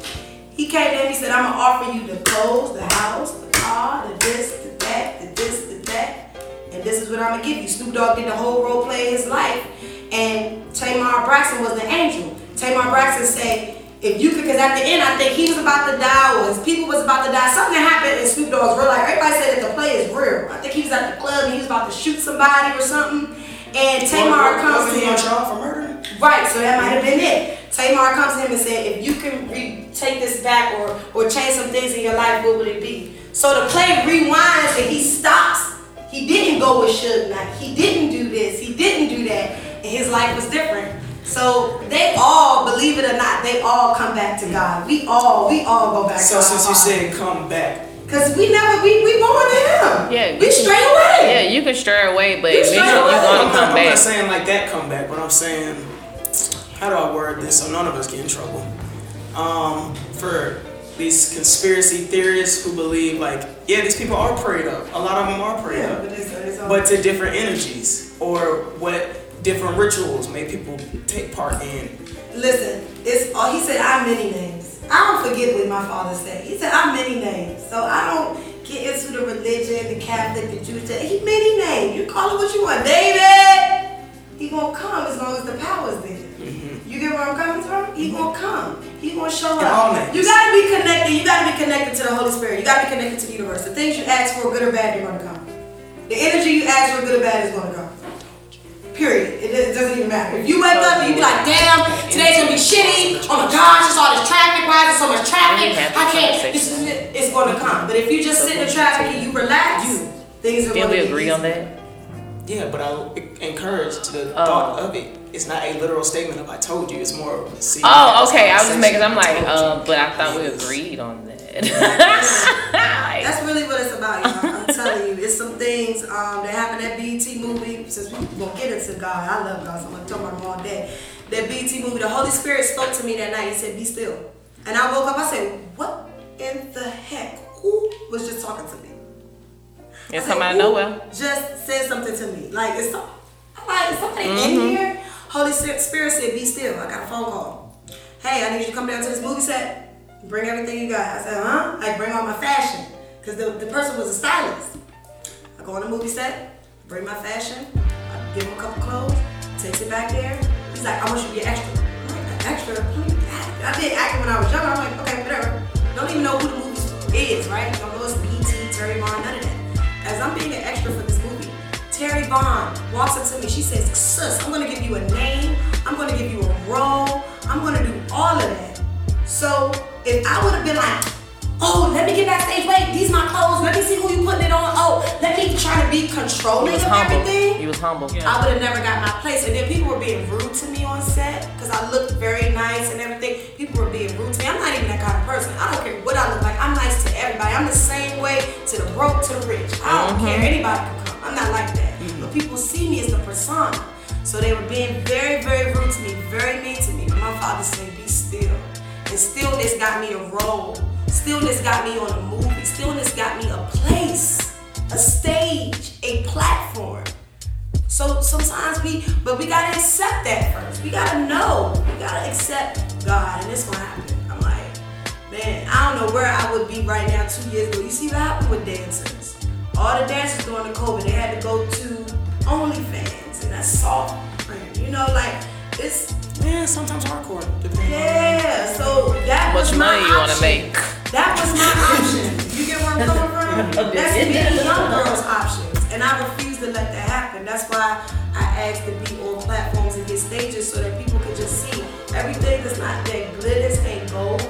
He came in and he said, I'm gonna offer you the clothes, the house, the car, the this, the that, the this, the that, and this is what I'm gonna give you. Snoop Dogg did the whole role play in his life, and Tamar Braxton was the angel. Tamar Braxton said, if you could, because at the end, I think he was about to die, or his people was about to die. Something happened in Snoop Dogg's real life. Everybody said that the play is real. I think he was at the club and he was about to shoot somebody or something. And Tamar well, comes to him. Trial for murder? Right, so that might have been it. Tamar comes to him and said, if you can re- take this back or, or change some things in your life, what would it be? So the play rewinds and he stops. He didn't go with Suge Knight. He didn't do this. He didn't do that. And his life was different. So they all, believe it or not, they all come back to God. We all, we all go back so to God. So since you said come back. Because we never, we we born to him. Yeah, we stray can, away. Yeah, you can stray away, but eventually you're going to come back. I'm not saying like that come back, but I'm saying, how do I word this so none of us get in trouble? Um, for these conspiracy theorists who believe like, yeah, these people are prayed up. A lot of them are prayed yeah, up. But, it's, it's but to different energies or what... different rituals made people take part in. Listen, it's all, he said, I'm many names. I don't forget what my father said. He said, I'm many names. So I don't get into the religion, the Catholic, the Jewish. He many names. You call it what you want. David, he gonna come as long as the power's there. Mm-hmm. You get where I'm coming from? He mm-hmm. gonna come. He gonna show up. You gotta be connected. You gotta be connected to the Holy Spirit. You gotta be connected to the universe. The things you ask for, good or bad, they're gonna come. The energy you ask for, good or bad, is gonna come. Period. It doesn't even matter. If you wake up and you be like, damn, today's gonna be shitty. Oh my gosh, it's all this traffic, why is there so much traffic? I can't, this is it. It's gonna come. But if you just sit in the traffic and you relax, things are gonna be easy. Can we agree on that? Yeah, but I encourage the oh. thought of it. It's not a literal statement of I told you, it's more of a seed. Oh, okay, I was just making, I'm like, uh, but I thought we agreed on that. That's really what it's about, y'all. I'm telling you, it's some things um, that happened at B E T movie. Since we're gonna get into God, I love God, so I'm gonna tell my mom that. That B E T movie, the Holy Spirit spoke to me that night. He said, "Be still." And I woke up. I said, "What in the heck? Who was just talking to me?" It's come out of nowhere. Just said something to me. Like it's so, I'm like, is somebody mm-hmm. in here? Holy Spirit said, "Be still." I got a phone call. Hey, I need you to come down to this movie set. Bring everything you got. I said, huh? Like, bring all my fashion. because the, the person was a stylist. I go on a movie set, bring my fashion, I give him a couple clothes, takes it back there. He's like, I want you to be an extra. I'm like, an extra? I did acting when I was young. I'm like, okay, whatever. Don't even know who the movie is, right? Don't know it's B E T, Terry Vaughn, none of that. As I'm being an extra for this movie, Terry Vaughn walks up to me. She says, sis, I'm going to give you a name. I'm going to give you a role. I'm going to do all of that. So if I would have been like, oh, let me get backstage, wait, these my clothes, let me see who you putting it on, oh, let me try to be controlling of humble. everything. He was humble. Yeah. I would have never got my place. And then people were being rude to me on set because I looked very nice and everything. People were being rude to me. I'm not even that kind of person. I don't care what I look like. I'm nice to everybody. I'm the same way to the broke, to the rich. I don't mm-hmm. care. Anybody can come. I'm not like that. Mm-hmm. But people see me as the persona. So they were being very, very rude to me, very mean to me. My father said, be still. And stillness got me a role. Stillness got me on a movie. Stillness got me a place, a stage, a platform. So sometimes we, but we gotta accept that first. We gotta know. We gotta accept God, and it's gonna happen. I'm like, man, I don't know where I would be right now two years ago. You see what happened with dancers? All the dancers during the COVID, they had to go to OnlyFans, and that's all. You know, like, it's, man, sometimes hardcore. Yeah, so that was my option. How much money you want to make? That was my option. You get where I'm coming from? That's many young girls' options. And I refuse to let that happen. That's why I asked to be on platforms and get stages so that people can just see everything that's not that glitters ain't gold.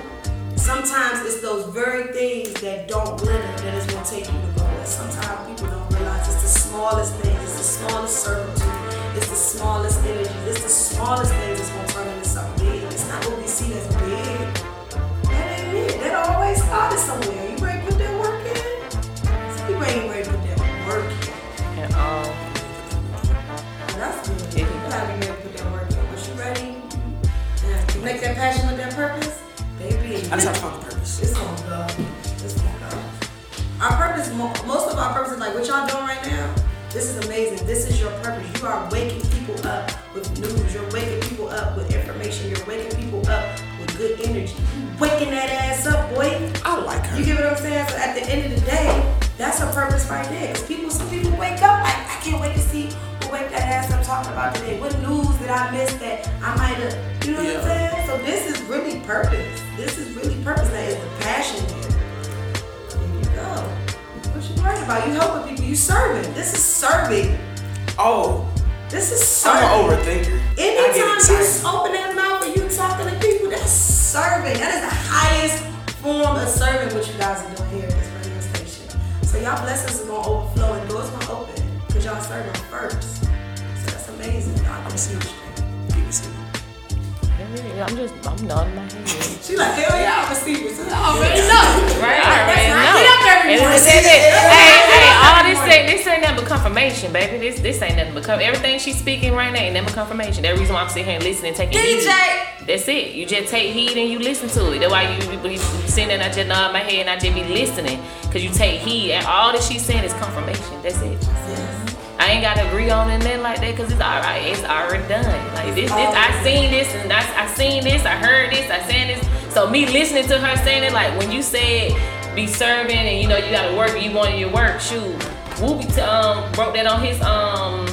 Sometimes it's those very things that don't glitter that is going to take you to gold. And sometimes people don't realize it's the smallest things, it's the smallest circles. It's the smallest energy. It's the smallest things that's going to turn into something big. It's not what we see as big. That ain't it. That always started somewhere. You ready to put that work in? You ain't ready to put that work in. At all. That's good. You probably ready to put that work in. But you ready to make that passion with that purpose? Baby. I'm talking about the purpose. It's going to go. It's going to go. Our purpose, most of our purpose is like what y'all doing right now. This is amazing. This is your purpose. You are waking people up with news. You're waking people up with information. You're waking people up with good energy. You waking that ass up, boy. I like her. You get what I'm saying? So at the end of the day, that's her purpose right there. Because people, some people wake up like, I can't wait to see who wake that ass up talking about today. What news did I miss that I might have, you know what yeah. I'm saying? So this is really purpose. This is really purpose. That is the passion here. There you go. What you worried about? You helping people. You serving. This is serving. Oh. This is serving. I'm an overthinker. Anytime you open that mouth and you talking to people, that's serving. That is the highest form of serving what you guys are doing here at this radio station. So y'all blessings are going to overflow and doors going to open because y'all serving first. So that's amazing. Y'all I'm serious. Give me some. I'm just, I'm nodding my head. She like, hell yeah, I'm a receiver. So I already know. Right? I already know. Get up everyone. Hey, hey, all this, this ain't nothing but confirmation, baby. This this ain't nothing but confirmation. Everything she's speaking right now ain't nothing but confirmation. That reason why I'm sitting here and listening and taking heed. D J! That's it. You just take heed and you listen to it. That's why you, you, you sitting there and I just nod my head and I just be listening. Because you take heed and all that she's saying is confirmation. That's it. Yes. I ain't gotta agree on it and like that because it's all right. It's already done. Like this, this I seen this and I, I seen this. I heard this. I said this. So me listening to her saying it, like when you said be serving and you know you gotta work, you wanted your work. Shoot, Whoopi t- um broke that on his um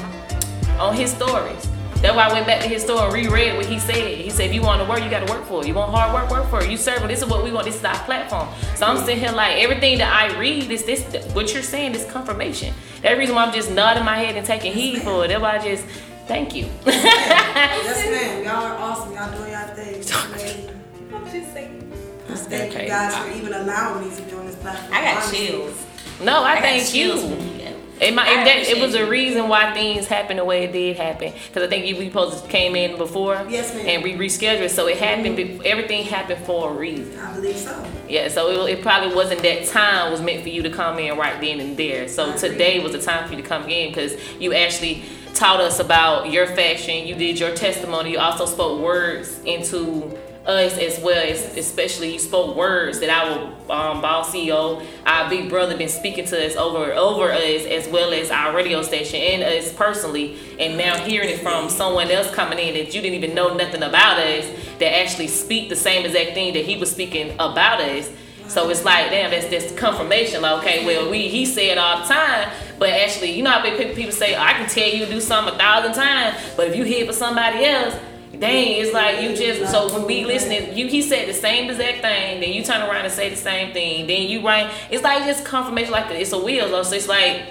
on his stories. That's why I went back to his store and reread what he said. He said, if you want to work, you got to work for it. You want hard work, work for it. You serve it. This is what we want. This is our platform. So I'm sitting here like, everything that I read, this, this, what you're saying is confirmation. That's reason why I'm just nodding my head and taking heed for it. That's why I just, thank you. Yes, ma'am. Y'all are awesome. Y'all doing y'all things. I'm just saying. Thank you guys for even allowing me to be on this platform. I got chills. No, I, I thank you. It, might, it, that, it was a reason why things happened the way it did happen. Because I think you, we supposed to came in before. Yes, ma'am. And we rescheduled. So it happened. Mm-hmm. Everything happened for a reason. I believe so. Yeah, so it, it probably wasn't that time was meant for you to come in right then and there. So I today agree. was the time for you to come in because you actually taught us about your fashion. You did your testimony. You also spoke words into us as well, as, especially you spoke words that our um, boss C E O, our big brother been speaking to us over over us, as well as our radio station and us personally, and now hearing it from someone else coming in that you didn't even know nothing about us, that actually speak the same exact thing that he was speaking about us. So it's like, damn, that's that's confirmation. Like, okay, well, we he said all the time, but actually, you know how many people say, oh, I can tell you to do something a thousand times, but if you hit for somebody else, dang, it's like you just, so when we listening, you he said the same exact thing, then you turn around and say the same thing, then you write, it's like just confirmation, like the, it's a wheel, though, so it's like,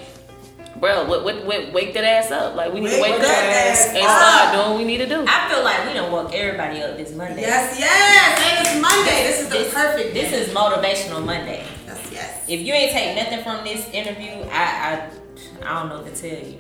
bro, what, what, what, wake that ass up. Like, we need wake to wake that ass up and start doing what we need to do. I feel like we done woke everybody up this Monday. Yes, yes. And it's Monday. This is the this, perfect day. This is Motivational Monday. Yes, yes. If you ain't take nothing from this interview, I, I, I don't know what to tell you.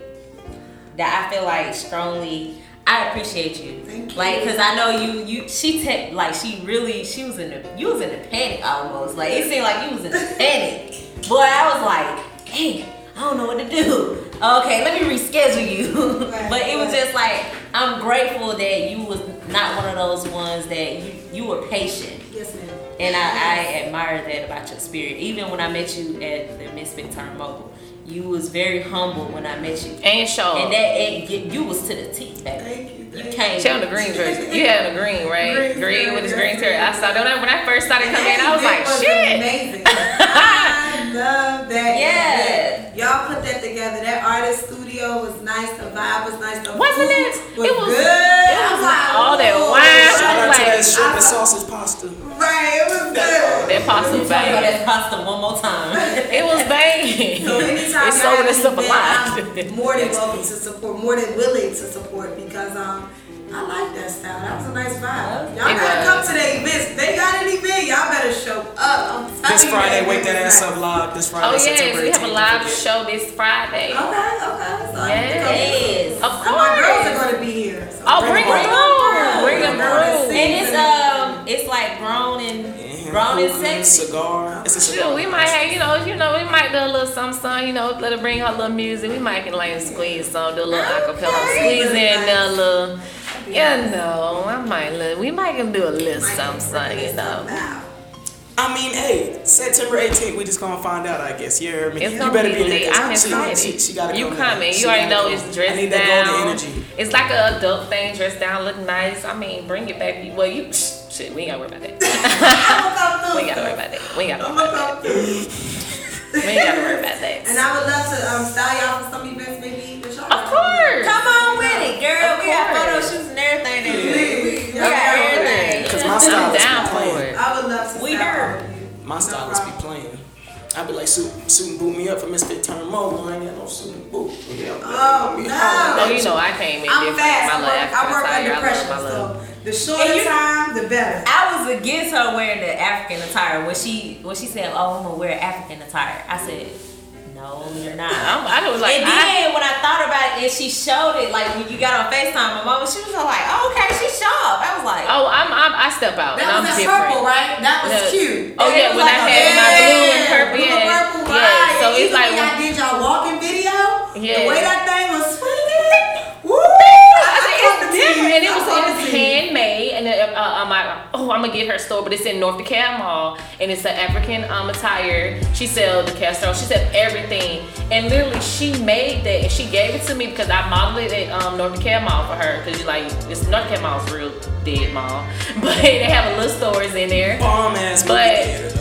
That I feel like strongly, I appreciate you. Thank you. Like, because I know you, you, she, te- like, she really, she was in the, you was in the panic almost. Like, it seemed like you was in the panic. Boy, I was like, dang. I don't know what to do. Okay, let me reschedule you. Right, but it was right. just like, I'm grateful that you was not one of those ones that you, you were patient. Yes, ma'am. And I, yes. I admire that about your spirit. Even when I met you at the Miss Big Turn Mobile, you was very humble when I met you. And sure. And that it, you was to the teeth, baby. Thank you. You came. She on the green dress. You had a green, right? Green, green, green with his green, green terry. I saw that when I first started coming in. I was like, was shit. Amazing. I love that. Yeah. Y'all put that together. That artist studio was nice. The vibe was nice. The Wasn't it? Was it was good. It was like all that wine. Shout out to that shrimp and sausage pasta. Right, it was good. That pasta was bad. That pasta one more time. It was bad. So anytime it's y'all have stuff been, I'm more than welcome to support, more than willing to support because um, I like that style. That was a nice vibe. Y'all it gotta was. Come to their events. They got an event. Y'all better show up. I'm this Friday, wake that ass up live. This Friday. Oh yes, we have a live show this Friday. Okay, okay. So yes, of course. My girls are gonna be here. So oh, bring them through. Bring them through. And it's um, it's like grown and. Brown and sexy. Cigar. It's a cigar. Sure, we might have, you know, you know, we might do a little something, song, you know, let her bring her little music. We might can like squeeze some, do a little acapella, squeeze in a little, you know, I might look, we might can do a little something, song, you know. I mean, hey, September eighteenth, we just gonna find out, I guess. You hear me? You better be there. I'm excited. She, she, she gotta you coming. You already know it's dressed down. I need that golden energy. It's like an adult thing, dressed down, look nice. I mean, bring it back. Well, you. Shit, we ain't gotta worry about that. we ain't gotta worry about that. We ain't gotta worry about that. we ain't gotta worry about that. And I would love to um, style y'all for some events, maybe. With y'all. Of course. Come on with it, girl. Of we course. Have photo shoots and everything. Yeah. We, we, we got okay. everything. Because my style is down for it. I would love to. We heard. My style is be playing. I'd be like, suit, suit and boot me up for Miss Big Turn Mobile. I ain't got no suit and boot. Yeah, oh, no. Well, you know, I came in I'm different. Fast. My I work, I work under pressure, so. The shorter you, time, the better. I was against her wearing the African attire. When she when she said, oh, I'm going to wear African attire, I said, no, you're not. I'm, I was like, and then I, when I thought about it and she showed it, like when you got on FaceTime, my mom, she was all like, oh, okay, she's sharp. I was like. Oh, I'm, I'm, I step out. That and was I'm that purple, right? That was the, cute. Oh, yeah, when like, I had yeah, my blue and purple. Yeah, blue purple, yeah. Right. So and it's like. When I did y'all walking video, yeah. The way that thing was swinging, woo! And it was, it was handmade, and uh, I'm like, oh, I'm gonna get her store, but it's in North DeKalb Mall, and it's an African um, attire. She sells the cast iron, she sells everything, and literally she made that, and she gave it to me because I modeled it at um, North DeKalb Mall for her, because you like, it's North DeKalb Mall's real dead mall, but they have a little stores in there. Bomb ass, but.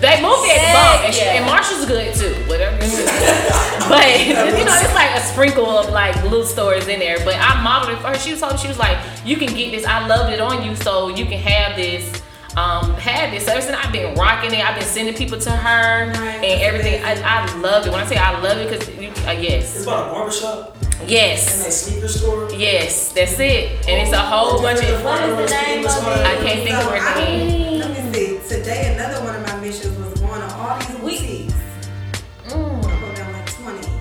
That movie is bomb, and, yeah. and Marshall's good too, whatever you do. But, you know, it's like a sprinkle of like little stories in there. But I modeled it for her. She was, she was like, you can get this. I loved it on you, so you can have this. Um, have this. Ever since I've been rocking it, I've been sending people to her right. And everything. I, I love it. When I say I love it, because, uh, yes. It's about a barbershop? Yes. And that sneaker store? Yes, that's it. And it's a whole oh, bunch of. What is the name of it? I can't think so of her name. Let me see. Today, another one of my missions was going to all these boutiques. Mm. I go down like twenty.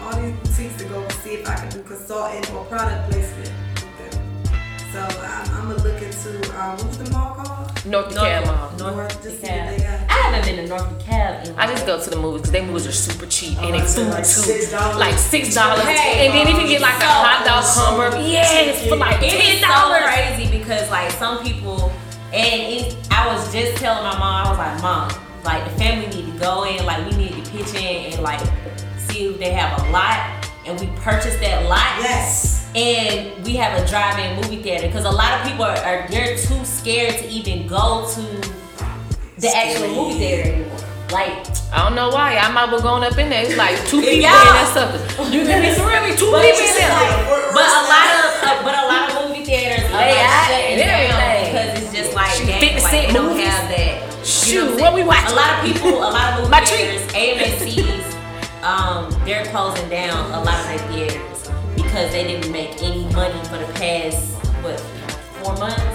All these boutiques to go see if I can do consulting or product placement with them. So um, I'm going to look into, um, what was the mall called? North DeKalb Mall. North DeKalb. I haven't been to North DeKalb. I just go to the movies because their movies are super cheap. Oh, and they food like too. six dollars Like six dollars Hey, and then if you get like a so hot dog combo, yes, for like ten dollars It's so crazy because like some people. And it, I was just telling my mom, I was like, Mom, like the family need to go in, like we need to pitch in and like see if they have a lot. And we purchased that lot. Yes. And we have a drive-in movie theater because a lot of people are, are they're too scared to even go to the Skinny. actual movie theater anymore. Like, I don't know why. I might be going up in there. It's like two people in that sucker. You can be really two people in there. Like, but a lot of, uh, but a lot of movie theaters, they are shutting down because it's just like, dang, like they don't movies. have that. Shoot, you know what, what we watching? A lot of people, a lot of movie My theaters, A M S Cs, um, they're closing down a lot of their theaters because they didn't make any money for the past what four months.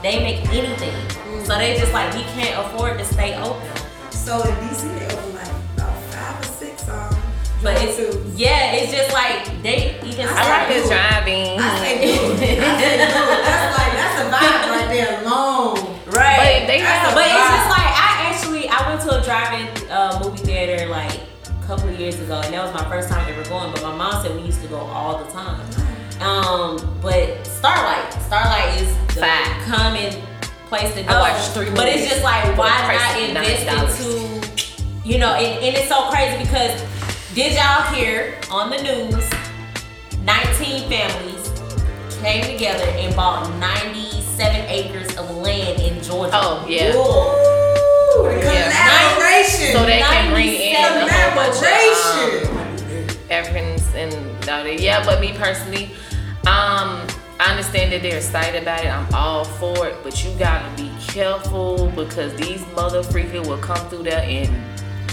They make anything, mm-hmm. so they just like we can't afford to stay open. So in D C they open like about five or six um but it's twos. Yeah, it's just like they even I like the driving. I say dude. I say dude. That's like that's a vibe right there alone. Right. But, they have, but it's just like I actually I went to a drive-in uh, movie theater like a couple of years ago and that was my first time ever going, but my mom said we used to go all the time. Um but Starlight. Starlight is the Five. common place to go. I watched three but movies. It's just like why not invest into, you know, and, and it's so crazy because did y'all hear on the news nineteen families came together and bought ninety-seven acres of land in Georgia. Oh yeah. Ooh, collaboration. So they can bring in a whole bunch of um, Africans and all that. Yeah, but me personally, um I understand that they're excited about it. I'm all for it, but you gotta be careful because these mother freaking will come through there and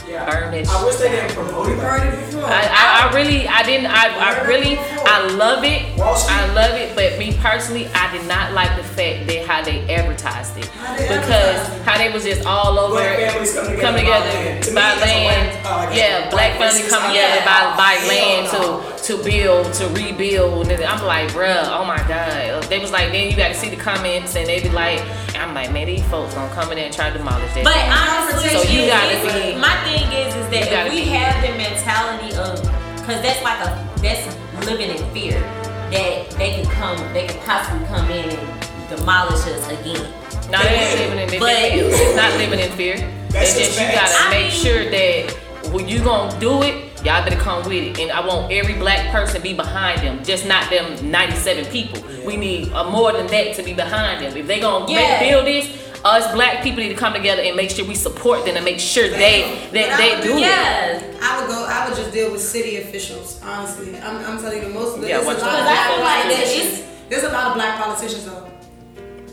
yeah. burn it. I wish they didn't promote it. I, I, I really, I didn't. I, I really, I love it. I love it, but me personally, I did not like the fact that how they advertised it because how they was just all over families come together, come together to buy land. land. Yeah, black families come together by by land too. To build, to rebuild, and I'm like, bruh, oh my god. They was like, then you got to see the comments, and they be like, and I'm like, man, these folks gonna come in there and try to demolish that. But honestly, so you gotta be. My thing is, is that if we have the mentality of, cause that's like a, that's living in fear that they can come, they can possibly come in and demolish us again. No, they ain't living in fear. It's not living in fear. It's just you gotta make sure that when you gonna do it. Y'all better come with it, and I want every black person to be behind them, just not them ninety-seven people. Yeah. We need uh, more than that to be behind them. If they gonna yeah. build this, us black people need to come together and make sure we support them and make sure they that they, they do yes. it. I would go. I would just deal with city officials. Honestly, I'm, I'm telling you, most of the yeah, there's, a lot of black there's, there's a lot of black politicians though.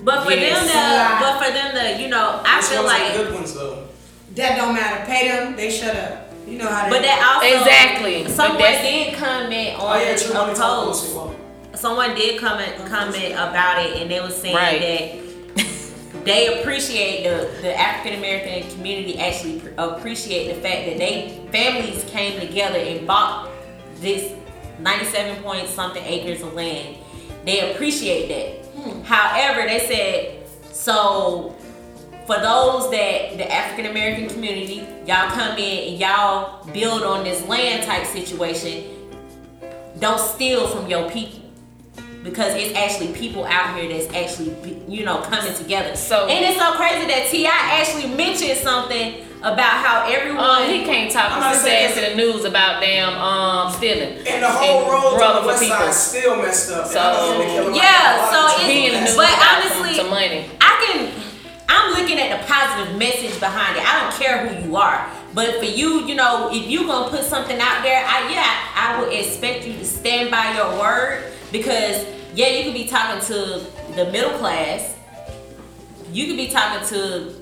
But for yes. them, to, but for them to, you know, I Which feel like good ones, though. That don't matter. Pay them. They shut up. You know how they But that also exactly. Someone did comment on oh, yeah, a post. Someone did comment comment about it, and they was saying right. that they appreciate the, the African American community actually appreciate the fact that they families came together and bought this ninety-seven point something acres of land. They appreciate that. Hmm. However, they said so. For those that the African American community, y'all come in and y'all build on this land type situation, don't steal from your people. Because it's actually people out here that's actually, you know, coming together. So, and it's so crazy that T I actually mentioned something about how everyone. Um, he can't talk about sass in the news about damn um, stealing. And the whole road on the west side still messed up. So, yeah, so it's. But honestly, I can. I'm looking at the positive message behind it. I don't care who you are, but for you, you know, if you gonna put something out there, I yeah, I would expect you to stand by your word because yeah, you could be talking to the middle class, you could be talking to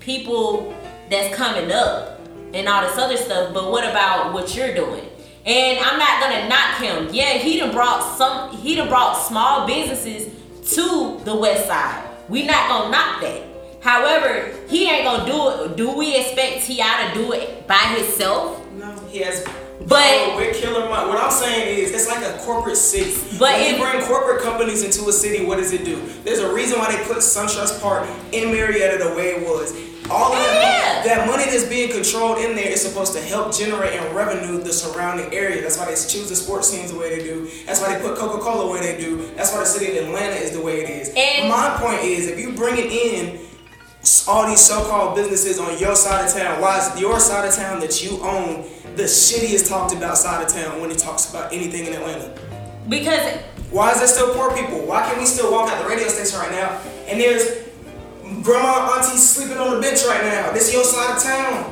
people that's coming up and all this other stuff, but what about what you're doing? And I'm not gonna knock him. Yeah, he done brought some. He done brought small businesses to the West Side. We not gonna knock that. However, he ain't gonna do it. Do we expect T I to do it by himself? No, he has. But no, we're killing my. What I'm saying is, it's like a corporate city. But when you bring corporate companies into a city, what does it do? There's a reason why they put SunTrust Park in Marietta the way it was. All of that, yeah. that money that's being controlled in there is supposed to help generate and revenue the surrounding area. That's why they choose the sports teams the way they do. That's why they put Coca-Cola the way they do. That's why the city of Atlanta is the way it is. And my point is, if you bring it in all these so-called businesses on your side of town, why is your side of town that you own the shittiest talked about side of town when it talks about anything in Atlanta? Because why is there still poor people? Why can't we still walk out the radio station right now and there's grandma, auntie sleeping on the bench right now. This is your side of town.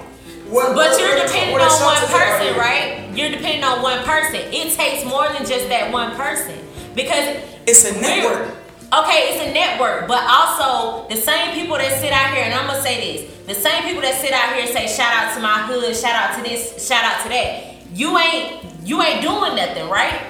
What, but what, you're depending what, what on one person, right? You're depending on one person. It takes more than just that one person because it's a network. Okay, it's a network, but also the same people that sit out here, and I'm gonna say this: the same people that sit out here and say, "Shout out to my hood, shout out to this, shout out to that." You ain't, you ain't doing nothing, right?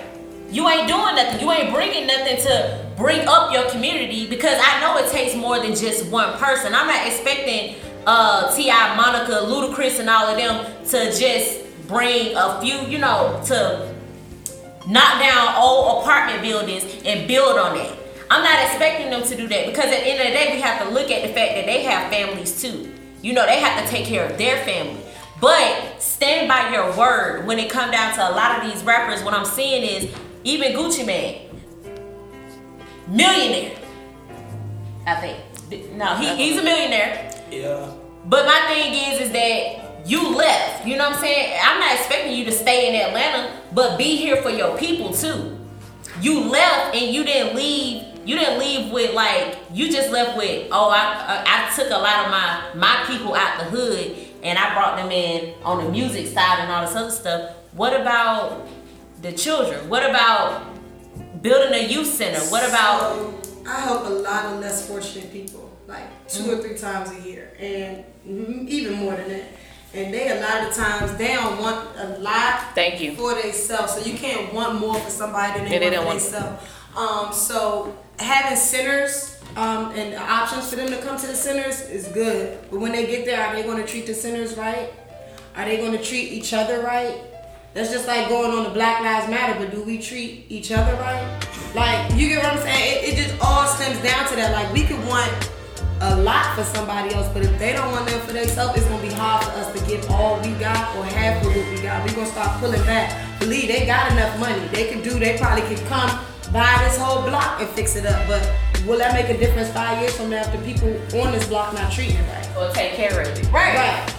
You ain't doing nothing. You ain't bringing nothing to bring up your community because I know it takes more than just one person. I'm not expecting uh, T I, Monica, Ludacris, and all of them to just bring a few, you know, to knock down old apartment buildings and build on that. I'm not expecting them to do that because at the end of the day, we have to look at the fact that they have families too. You know, they have to take care of their family. But stand by your word when it comes down to a lot of these rappers. What I'm seeing is even Gucci Man, millionaire, I think. No, he, he's a millionaire. Yeah. But my thing is, is that you left. You know what I'm saying? I'm not expecting you to stay in Atlanta, but be here for your people too. You left and you didn't leave. You didn't leave with like, you just left with, oh, I I, I took a lot of my, my people out the hood and I brought them in on the music side and all this other stuff. What about the children? What about building a youth center? What about? So, I help a lot of less fortunate people, like two mm-hmm. or three times a year, and even more than that. And they a lot of times they don't want a lot Thank you. for themselves, so you can't want more for somebody than they, they want for themselves. Um, so having centers. Um, and the options for them to come to the centers is good. But when they get there, are they going to treat the centers right? Are they going to treat each other right? That's just like going on the Black Lives Matter, but do we treat each other right? Like, you get what I'm saying? It, it just all stems down to that. Like, we could want a lot for somebody else, but if they don't want them for themselves, it's going to be hard for us to give all we got or half of what we got. We're going to start pulling back. Believe, they got enough money. They can do, they probably could come buy this whole block and fix it up, but will that make a difference five years from now if the people on this block not treating it right? Or take care of it. Right. Right.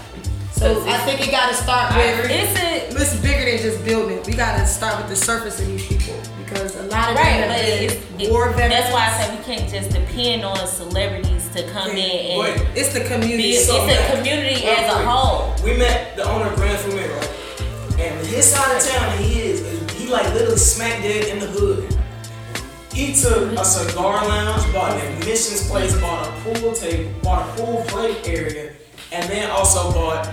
So, so I think it got to start with, it's, a, it's bigger than just building. We got to start with the surface of these people because a lot of right, them are war veterans. That's why I said we can't just depend on celebrities to come yeah. in and... Wait, it's the community. It's so the man. community Real as quick. a whole. We met the owner of Grand Fumet, right? And his side of town, he is, he like literally smack dead in the hood. He took a cigar lounge, bought an admissions place, bought a pool table, bought a pool play area, and then also bought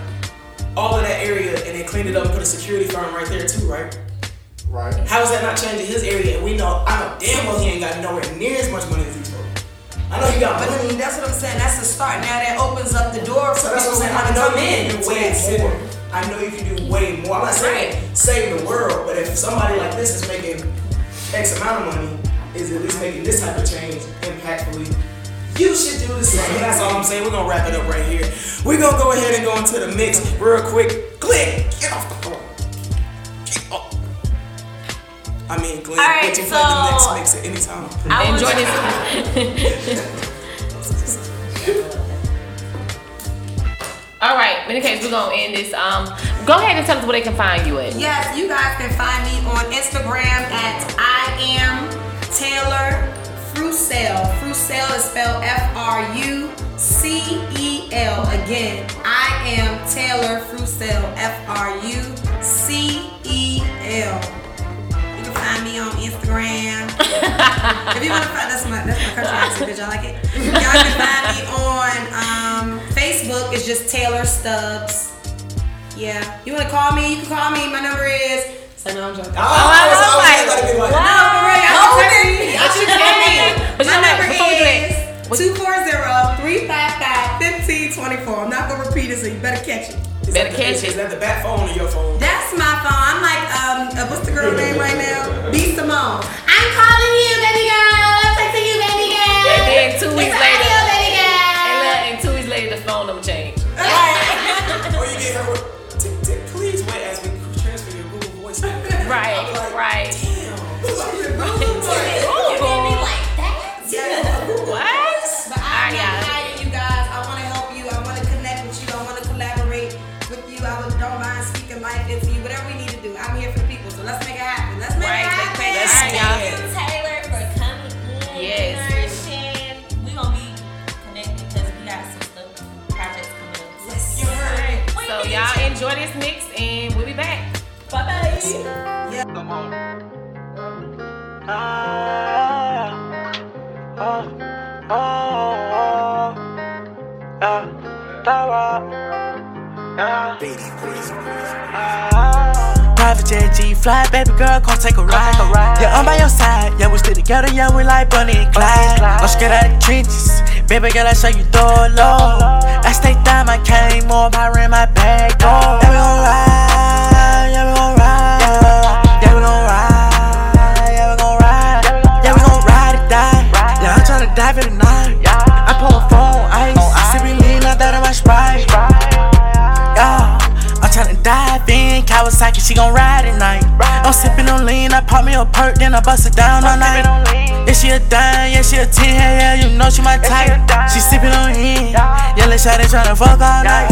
all of that area and then cleaned it up and put a security firm right there too, right? Right. How is that not changing his area? And we know, I know damn well he ain't got nowhere near as much money as these folks. I know he got money. But I mean, that's what I'm saying. That's the start. Now that opens up the door for so that's people what I'm saying. I know you can do way more. more. I know you can do way more. I'm not saying save the world, but if somebody like this is making X amount of money, is at least making this type of change impactfully, you should do the same. That's all I'm saying. We're going to wrap it up right here. We're going to go ahead and go into the mix real quick. Glenn, get off the floor. Get off. I mean, Glenn, right, let you so play the next mix at any time. I enjoy this. All right, in any case, we're going to end this. Um, go ahead and tell us where they can find you at. Yes, you guys can find me on Instagram at I am... Taylor Frucell. Frucell is spelled F R U C E L. Again, I am Taylor Frucell. F R U C E L. You can find me on Instagram. If you want to find, that's my, that's my country accent, bitch. Y'all like it? Y'all can find me on um, Facebook. It's just Taylor Stubbs. Yeah. You want to call me? You can call me. My number is... I know I'm joking. Oh, oh I was like, like, wow. No, Maria, I was texting. I should tell you. My number is two four zero, three five five, one five two four. I'm not going to repeat it, so you better catch it. Is better catch the, it. Is that the back phone or your phone? That's my phone. I'm like, um, uh, what's the girl's name right now? B. Simone. I'm calling you, baby girl. I'm texting you, baby girl. And then two weeks it's later. Audio, baby girl. And, uh, and two weeks later, the phone number changed. All right. Or you get her. Right, like, right. Damn. Google voice. Google like that? Yeah. What? But I can't hire you guys. I want to help you. I want to connect with you. I want to collaborate with you. I don't mind speaking life into you. Whatever we need to do, I'm here for the people. So let's make it happen. Let's make right. it happen. Let's make it happen. Thank you, Taylor, for dance mix, and we'll be back. Bye-bye. Yeah. Come on. Ah, ah, ah, ah, ah, ah, ah. Baby, please, please, please. Private jet G fly, baby girl, come take a ride. Take a ride. Yeah, I'm by your side. Yeah, we still together. Yeah, we like Bunny and Clyde. I'm scared of the trenches. Baby girl, I show you door low. I stay down, I came up, I ran my back door. Oh. Yeah, we gon' ride. Yeah, we gon' ride. Yeah, we gon' ride. Yeah, we gon' ride. Yeah, we gon' ride or die. Yeah, I'm tryna dive in the night. I pull a phone ice. See me lean like that on my Sprite. Yeah. I'm tryna dive in, Kawasaki, she gon' ride at night. I'm sippin' on lean, I pop me a perk, then I bust it down all night. Yeah, she a dime, yeah, she a ten, yeah, yeah, you know she my type. She sippin' on lean, yeah, let's try to tryna fuck all night.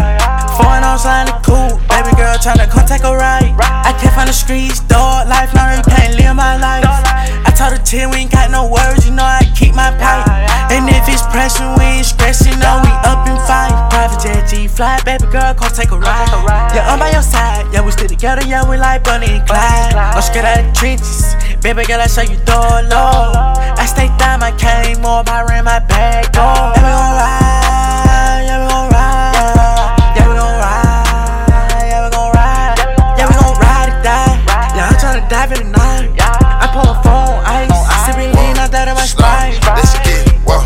Foreign on sign the cool, baby girl tryna come take a ride. I can't find the streets, dog life, no, you can't live my life. I told her ten, we ain't got no words, you know I keep my pipe. And if it's pressure, we ain't stressing, no, we up and fight. Private jet G fly, baby girl, come take a ride. Yeah, I'm by your side. Yeah, we still together. Yeah, we like Bunny and Clyde. I'm scared of the trenches. Baby girl, I show you door low. I stay down, I came up, I ran my back door. Yeah, we gon' ride. Yeah, we gon' ride. Yeah, we gon' ride. Yeah, we gon' ride. Yeah, we gon' ride or die. Yeah, I'm tryna dive in the night. I pull a phone ice. See me lean out that in my Sprite. Let's get it. Whoa.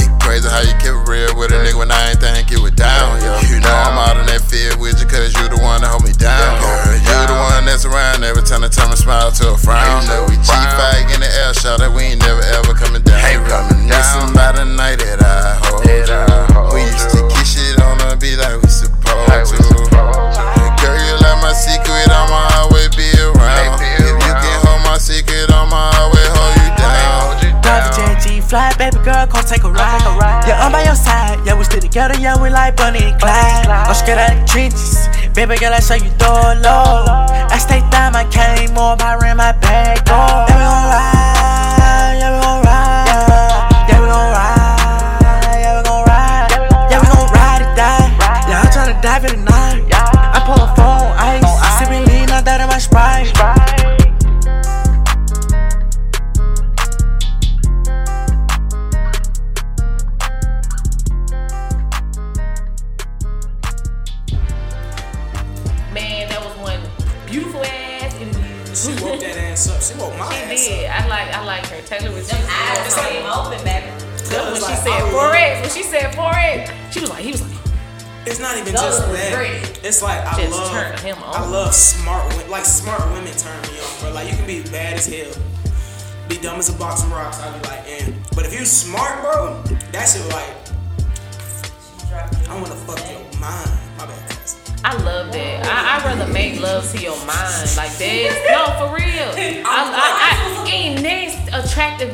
It crazy how you kept real with a nigga when I ain't think you was down. Yeah. You know I'm out in that field with you, cause you the one that hold me down. Girl, you the one that's around every time I turn my smile to a frown. You know we G five in the air, shout that we ain't never ever coming down. Hey, reminiscing by the night that I hold you. We used to get shit on her, be like we supposed to. Girl, you like my secret, I'ma always be around. If you can hold my secret, I'ma always hold you down. Private J G fly, baby girl, come take a ride. Yeah, I'm by your side. Yeah, we still together. Yeah, we like Bunny and Clyde. I'm scared of the trenches. Baby girl, I show you door low. I stay down, I came up, I ran my back door. Yeah, we gon' ride. Yeah, we gon' ride. Yeah, we gon' ride. Yeah, we gon' ride. Yeah, we gon' ride or die. Yeah, I'm tryna dive in the night. I pull a phone ice. See me lean out that in my Sprite. She woke that ass up. She woke my she ass did. up. She did. I like, I like her. Taylor was just eyes just like open, baby. When she like, said oh. Forex, when she said Forex, she was like, he was like. It's not even just that. Great. It's like I just love, turn him on. I love smart, like smart women turn me on, bro. Like you can be bad as hell, be dumb as a box of rocks. I'd be like, damn. But if you smart, bro, that shit like. I want to fuck your mind, my bad. I love that. I, I'd rather make love to your mind like that. No, for real. I, I, I, I ain't next attractive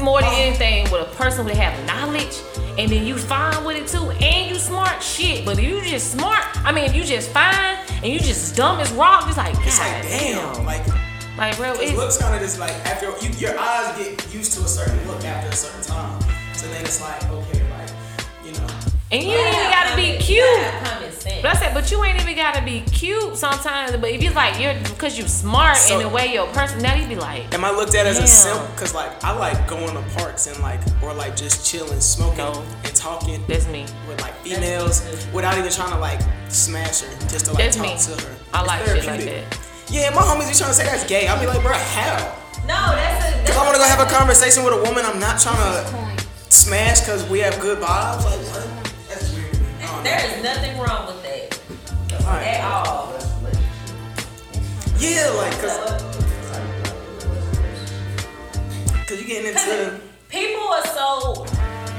more than anything with a person that have knowledge and then you fine with it too and you smart shit. But if you just smart, I mean if you just fine and you just dumb as rock, it's like, God, it's like damn. damn. Like, like real. It looks kind of just like after you, your eyes get used to a certain look after a certain time. So then it's like okay, like you know. And you ain't even gotta be cute. But I said, but you ain't even gotta be cute sometimes. But if you like, you're because you smart so, in the way your personality be like. Am I looked at as damn. a simp? Because like I like going to parks and like or like just chilling, smoking no, and talking. That's me with like females without even trying to like smash her, just to like that's talk me. to her. I it's like shit like that. Yeah, my homies be trying to say that's gay. I be like, bro, how? No, that's a. Because I want to go have a conversation with a woman. I'm not trying to smash because we have good vibes. Like what? There is nothing wrong with that right. at all. Yeah, like, cause, cause you getting into cause people are so.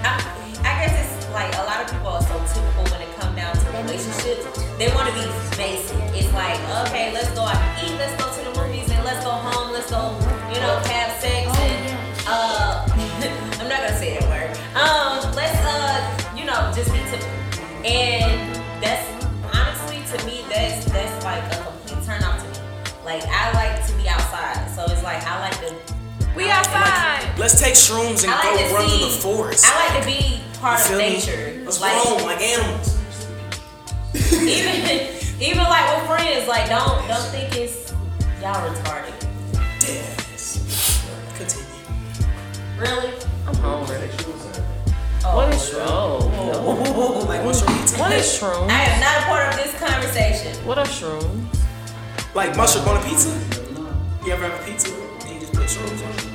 I, I guess it's like a lot of people are so typical when it comes down to relationships. They want to be basic. It's like, okay, let's go out and eat, let's go to the movies, and let's go home. Let's go, you know, have sex and uh. I'm not gonna say that word. Um, let's uh, you know, just be typical. And that's honestly to me that's that's like a complete turn off to me. Like I like to be outside, so it's like I like to we outside. Like, let's take shrooms and like go run through the forest. I like to be part of nature. Me? What's like, wrong, like animals? Even even Even like with friends, like don't don't think it's y'all retarded. Yes. Continue. Really? I'm hungry. Oh, what is shroom? Oh, like what's shroom? What is shroom? I am not a part of this conversation. What are shrooms? Like mushroom on a pizza? You ever have a pizza and you just put shrooms on it?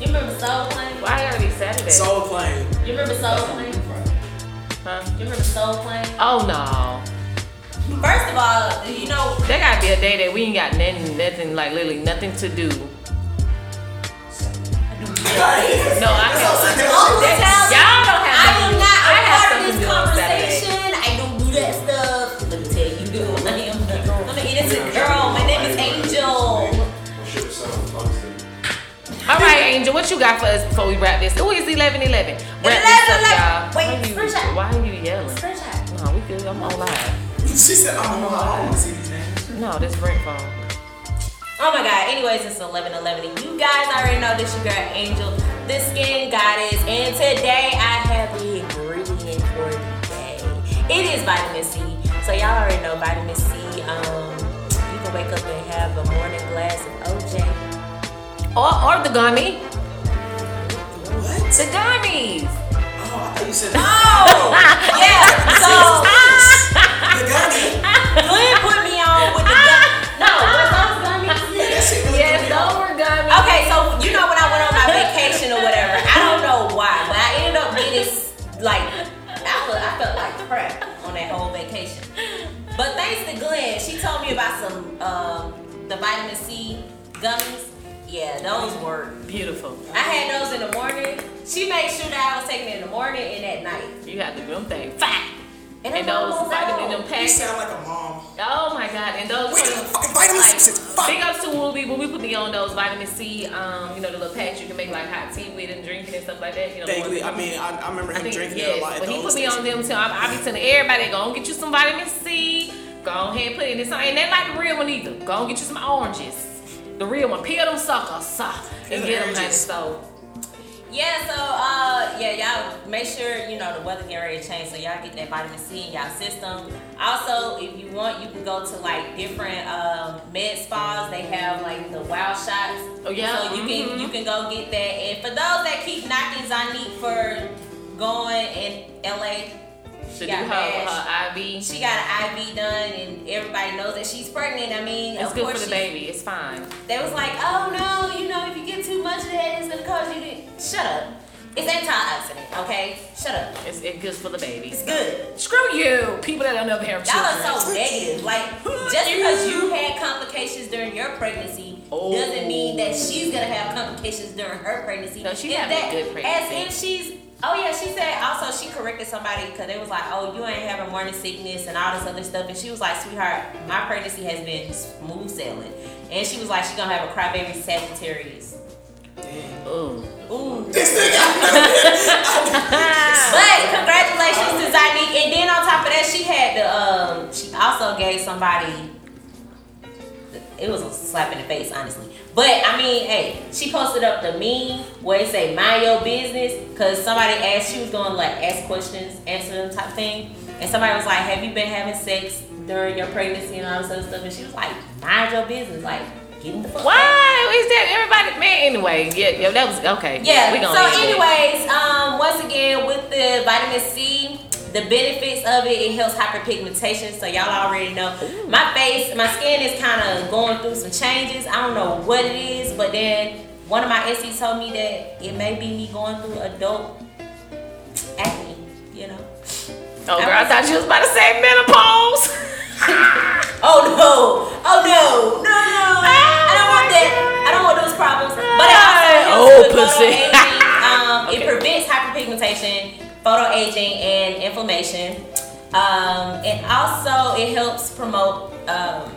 You remember Soul Plane? Well, I already said it. Soul Plane. You remember Soul Plane? Huh? You remember Soul Plane? Oh no. First of all, you know there gotta be a day that we ain't got nothing, nothing like literally nothing to do. No, I have so, so y'all don't have I am not a part of this conversation. I don't do that stuff. Let me tell you, you do. I am an innocent girl. My name is Angel. All right, Angel, what you got for us before we wrap this? Oh, it's eleven eleven. Wrap this up, y'all. Wait, you, why are you yelling? No, we good. I'm all live. She said, I don't know how I want to see these names. No, that's Brent phone. Oh my god, anyways, it's eleven eleven and you guys already know this your girl Angel, the Skin Goddess, and today I have the ingredient for the day. It is vitamin C, so y'all already know vitamin C, um, you can wake up and have a morning glass of O J. Or, or the gummy. What? The gummies. Oh, I thought you said no. Yeah, so, the gummy. Glenn put me on with the gummy. Yes, those were gummies. Okay, so you know when I went on my vacation or whatever, I don't know why, but I ended up getting like I felt, I felt like crap on that whole vacation. But thanks to Glenn, she told me about some um, the vitamin C gummies. Yeah, those were beautiful. I had those in the morning. She made sure that I was taking it in the morning and at night. You had the gum thing. Fat. And, and those vitamin them packs. You sound like a mom. Oh my god! And those wait, were, fucking vitamin like, C. Big ups to Wooby when we put me on those vitamin C. Um, you know the little packs you can make like hot tea with and drink it and stuff like that. You know. Thankfully, I mean, I, I remember him I think, drinking yes, it a lot. But he put me on them too. I, I be telling everybody, go and get you some vitamin C. Go ahead and put it in something. And they like the real one either. Go and get you some oranges. The real one. Peel them suckers, suck, and get them honey. So. Yeah, so, uh, yeah, y'all make sure, you know, the weather getting ready to change, so y'all get that vitamin C in y'all system. Also, if you want, you can go to, like, different um, med spas. They have, like, the Wow Shots. Oh, yeah. So you mm-hmm. can you can go get that. And for those that keep knocking Zanique for going in L A, she got her, her I V. She got an I V done, and everybody knows that she's pregnant. I mean, it's good for the she, baby. It's fine. They was like, oh no, you know, if you get too much of that, it's gonna cause you to shut up. It's antioxidant, okay? Shut up. It's it's good for the baby. It's good. Screw you, people that don't ever have children. Y'all are so negative. Like just because you had complications during your pregnancy. Oh. Doesn't mean that she's gonna have complications during her pregnancy. No, she's having that, a good pregnancy. As if she's, oh yeah, she said also she corrected somebody because they was like, oh, you ain't having morning sickness and all this other stuff. And she was like, sweetheart, my pregnancy has been smooth sailing. And she was like, she gonna have a crybaby Sagittarius. Damn. Ooh. Ooh. This thing But congratulations to Zanique. And then on top of that, she had the, um, she also gave somebody, it was a slap in the face, honestly. But, I mean, hey, she posted up the meme where it say, mind your business, because somebody asked, she was going to, like, ask questions, answer them type thing. And somebody was like, have you been having sex during your pregnancy and all this other stuff? And she was like, mind your business. Like, get the fuck Why out. Is that everybody? Man, anyway, yeah, yeah, that was, okay. Yeah, yeah so anyways, um, once again, with the vitamin C, the benefits of it, it helps hyperpigmentation, so y'all already know. Ooh. My face, my skin is kind of going through some changes. I don't know what it is, but then one of my aunties told me that it may be me going through adult acne, you know. Oh, girl, I, I thought you was about to say menopause. Oh, no. Oh, no. No, no. Oh, I don't want that. God. I don't want those problems. But it also helps with photoaging. Um, okay. It prevents hyperpigmentation, photo aging and inflammation. Um, and also it helps promote, um,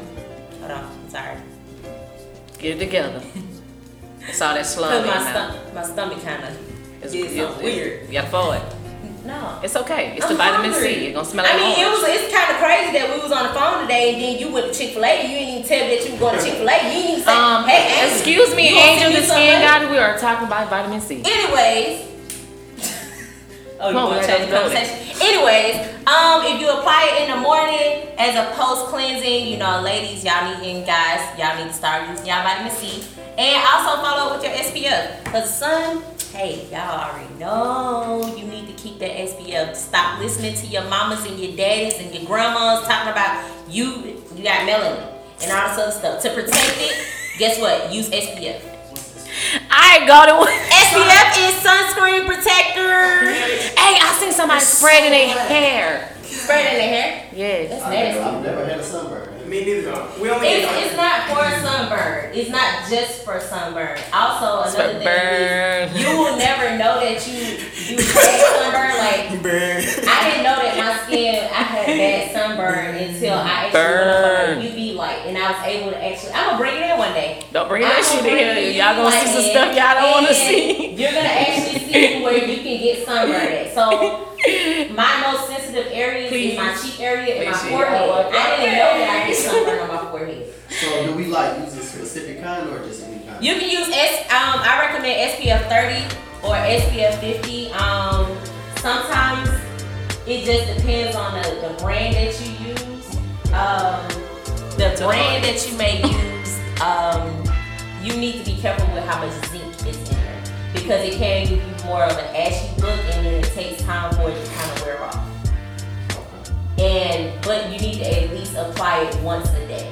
hold on, I'm sorry. Get it together. It's all that slump. My, stom- my stomach kind of is weird. Yeah, for it. No. It's okay. It's I'm the vitamin hungry. C. It's going to smell like I mean, orange. It was, it's kind of crazy that we was on the phone today and then you went to Chick-fil-A. You didn't even tell me that you were going to Chick-fil-A. You didn't even say, um, hey, Angel, excuse me, Angel, the Skin Goddess. We are talking about vitamin C. Anyways. Oh, you want to change the conversation? Anyways, um, if you apply it in the morning as a post cleansing, you know, ladies, y'all need, and guys, y'all need to start using y'all vitamin C. And also follow up with your S P F. Because the sun, hey, y'all already know you need to keep that S P F. Stop listening to your mamas and your daddies and your grandmas talking about you, you got melanin and all this other stuff. To protect it, guess what? Use S P F. I ain't got it. S P F is sunscreen protector. Hey, I seen somebody spreading their hair. Spreading their hair? Yes. That's nasty. I've never had a sunburn. Me neither. We only it's, it's not for sunburn. It's not just for sunburn. Also, another sunburn. Thing is, you will never know that you you had sunburn. Like burn. I didn't know that my skin, I had bad sunburn until I actually burn. Went up on U V light, and I was able to actually. I'm gonna bring it in one day. Don't bring that shit in here. Y'all gonna see some stuff y'all don't want to see. You're gonna actually see where you can get sunburned at. So my most sensitive areas Please. Is my cheek area and Please. My forehead. Oh, okay. I didn't know that I get sunburn on my forehead. So do we like use a specific kind or just any kind? You can use S. Um, I recommend S P F thirty or S P F fifty. Um, sometimes it just depends on the, the brand that you use. Um, the That's brand hard. That you may use. Um, you need to be careful with how much zinc is in there because it can give you more of an ashy look, and then it takes time for it to kind of wear off. And but you need to at least apply it once a day,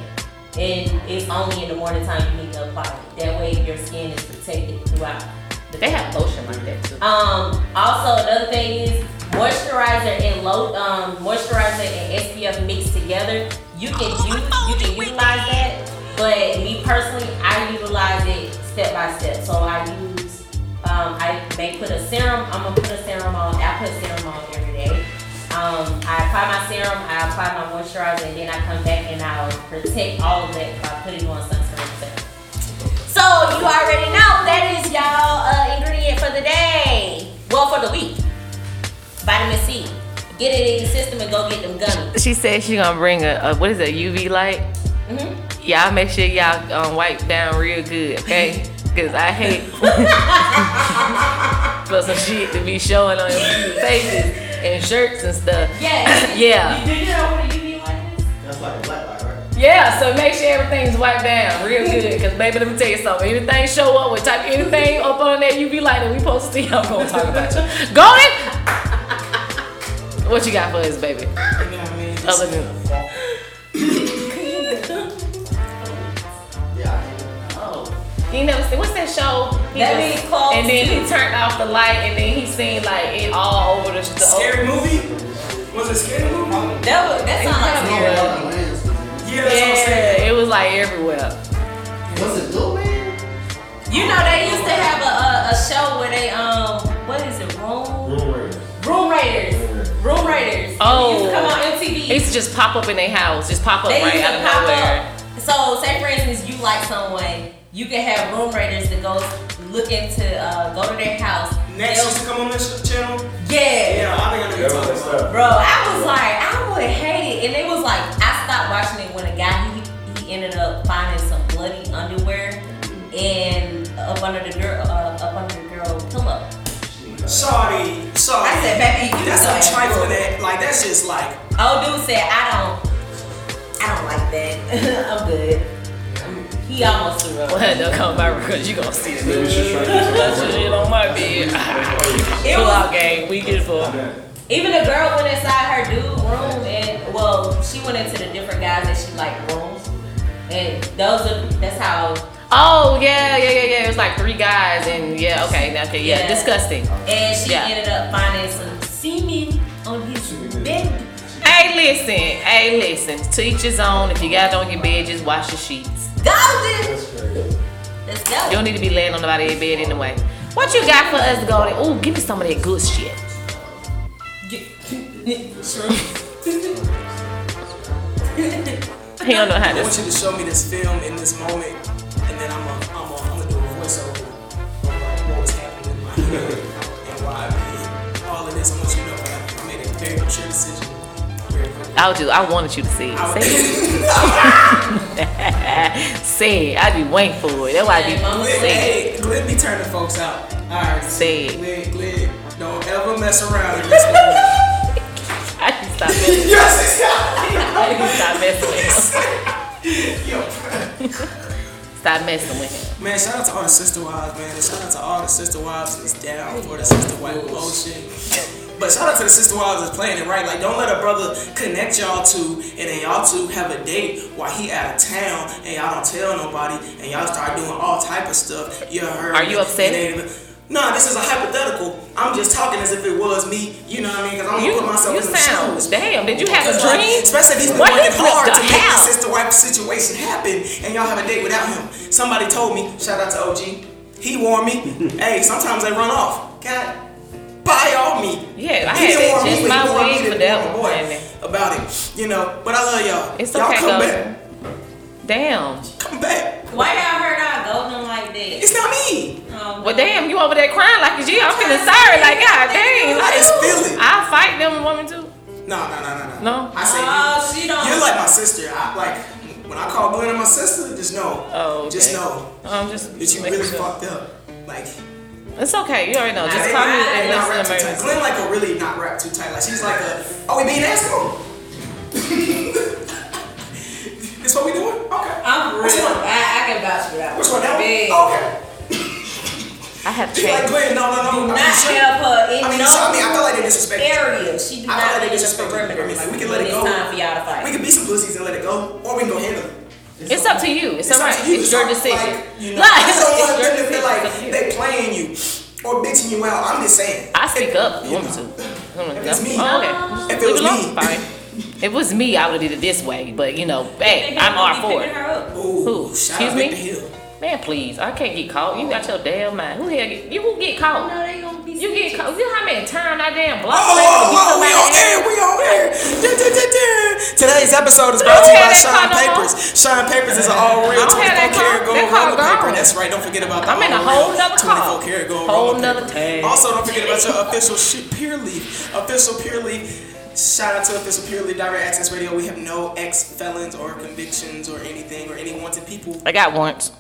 and it's only in the morning time you need to apply it. That way your skin is protected throughout. The they have lotion like that too. Um. Also, another thing is moisturizer and low um moisturizer and S P F mixed together. You can use you can utilize that. But me personally, I utilize it step by step. So I use, um, I may put a serum. I'm gonna put a serum on. I put a serum on every day. Um, I apply my serum, I apply my moisturizer, and then I come back and I'll protect all of that by putting on sunscreen. So you already know that is y'all uh, ingredient for the day. Well, for the week. Vitamin C. Get it in your system and go get them gummies. She said she gonna bring a, a what is it, a U V light? Mm-hmm. Y'all make sure y'all um, wipe down real good, okay? Because I hate for some shit to be showing on your faces and shirts and stuff. Yeah. Yeah. You, you know what a U V light is? That's like a black light, right? Yeah, so make sure everything's wiped down real good. Because, baby, let me tell you something. Anything show up, we type anything up on that U V light that we supposed to see, I'm going to talk about you. Go in! What you got for us, baby? You know what I mean? Other than you never seen, what's that show? He that means close. And then he turned off the light, and then he seen like it all over the. the scary over. Movie? Was it scary movie? That was that sounds like scary movie. Yeah, that's yeah, what I'm saying. It was like everywhere. Was it Blue Man? You know they used to have a, a a show where they um what is it room room raiders room raiders room raiders. Oh, used to come on M T V. It used to just pop up in their house, just pop up they right out of nowhere. Up. So say for instance you like someone. You can have room raiders that go look into, uh, go to their house. Next used to come on this channel? Yeah. Yeah, I think I know what you're talking about. Bro, I was like, I would hate it. And it was like, I stopped watching it when a guy, he, he ended up finding some bloody underwear and up under the girl, uh, up under the girl pillow. Sorry, sorry. I said, baby, you that's a trifle that, like, that's just like. Old dude said, I don't, I don't like that. I'm good. He almost threw up. Well, don't come by because you gonna see it. That's your shit on my bed. It was all game. We get full. Even the girl went inside her dude room and well, she went into the different guys that she like rooms, and those are that's how. Oh yeah, yeah, yeah, yeah. It was like three guys and yeah, okay, okay, yeah, yeah. Disgusting. And she yeah. ended up finding some semen on his bed. Hey, listen, hey, listen. To each his own. If you guys don't get bed, just wash your sheets. Go, dude. Let's go. You don't need to be laying on nobody's bed anyway. What you got for us, Goldie? Oh, give me some of that good shit. He don't know how to. I want you to show me this film in this moment, and then I'm gonna I'm I'm do a voiceover on what was happening in my head and why I made all of this. I want you to know that I made a very mature decision. I'll do. I wanted you to see it. Say it. Say it. I'd be waiting for it. That's why I'd be. Let me turn the folks out. All right. Say it. Glenn, Glenn, don't ever mess mess around in this moment. I can stop messing. Yes, I can stop messing with him. Yo, stop messing with him. Man, shout out to all the sister wives, man. And shout out to all the sister wives that's down for the sister wife bullshit. But shout out to the sister wives that's playing it right. Like, don't let a brother connect y'all two, and then y'all two have a date while he out of town, and y'all don't tell nobody, and y'all start doing all type of stuff. You heard? Are you upset? No, this is a hypothetical. I'm just talking as if it was me. You know what I mean? Because I'm gonna you, put myself in the shoes. Damn, did you have a dream? Like, especially if he's been working hard to make the sister wife situation happen, and y'all have a date without him. Somebody told me. Shout out to O G. He warned me. Hey, sometimes they run off. God. By all me. Yeah, I had that just my way for that one. About it, you know. But I love y'all. It's y'all okay, come back. Damn. Come back. Why y'all hurt our golden like that? It's not me. Um, well, damn, you over there crying like a G. I'm feeling sorry. Like, God damn. I just feel it. I'll fight them woman too. No, no, no, no, no. No? I say, oh, she don't. You're like my sister. I like, when I call Glenn and my sister, just know. Oh, okay. Just know. Um, just that you really fucked up. Like. It's okay, you already know. Just call me and listen to me. Glenn like a really not wrap too tight. Like she's like a, oh we being asshole. This what we doing? Okay. I'm real. I, I can vouch for that. Which one? That one? Okay. I have to change. Like Glenn, no, no, no. Do not help her. I mean, so I mean, I feel like they disrespect area. She do not like they disrespect perimeter. Like we can let it go. It's time for y'all to fight. We can be some pussies and let it go, or we can go handle it. It's, it's up to you. It's, it's alright. You. It's your decision. Like, you know, no, I don't want them to feel like they playing you or bitching you out. I'm just saying. I speak if, up. You want to? If it's me. Oh, okay. If it was me, fine. If it was me, I would have did it this way. But you know, hey, I'm all for it. Who? Excuse me. Man, please. I can't get caught. You got your damn mind. Who hell? Get, you who get caught? No, they gonna be. You get caught. You know how many times I damn block? Oh, oh, oh we on air. We on air. Today's episode is brought to you by Shine Papers. Shine Papers is an all real twenty-four karat gold roller paper. That's right. Don't forget about the I'm in a whole nother call. twenty-four karat gold roller paper. Also, don't forget about your official shit, Pure Leaf. Official Pure Leaf. Shout out to Official Purely Direct Access Radio. We have no ex-felons or convictions or anything or any wanted people. I got warrants.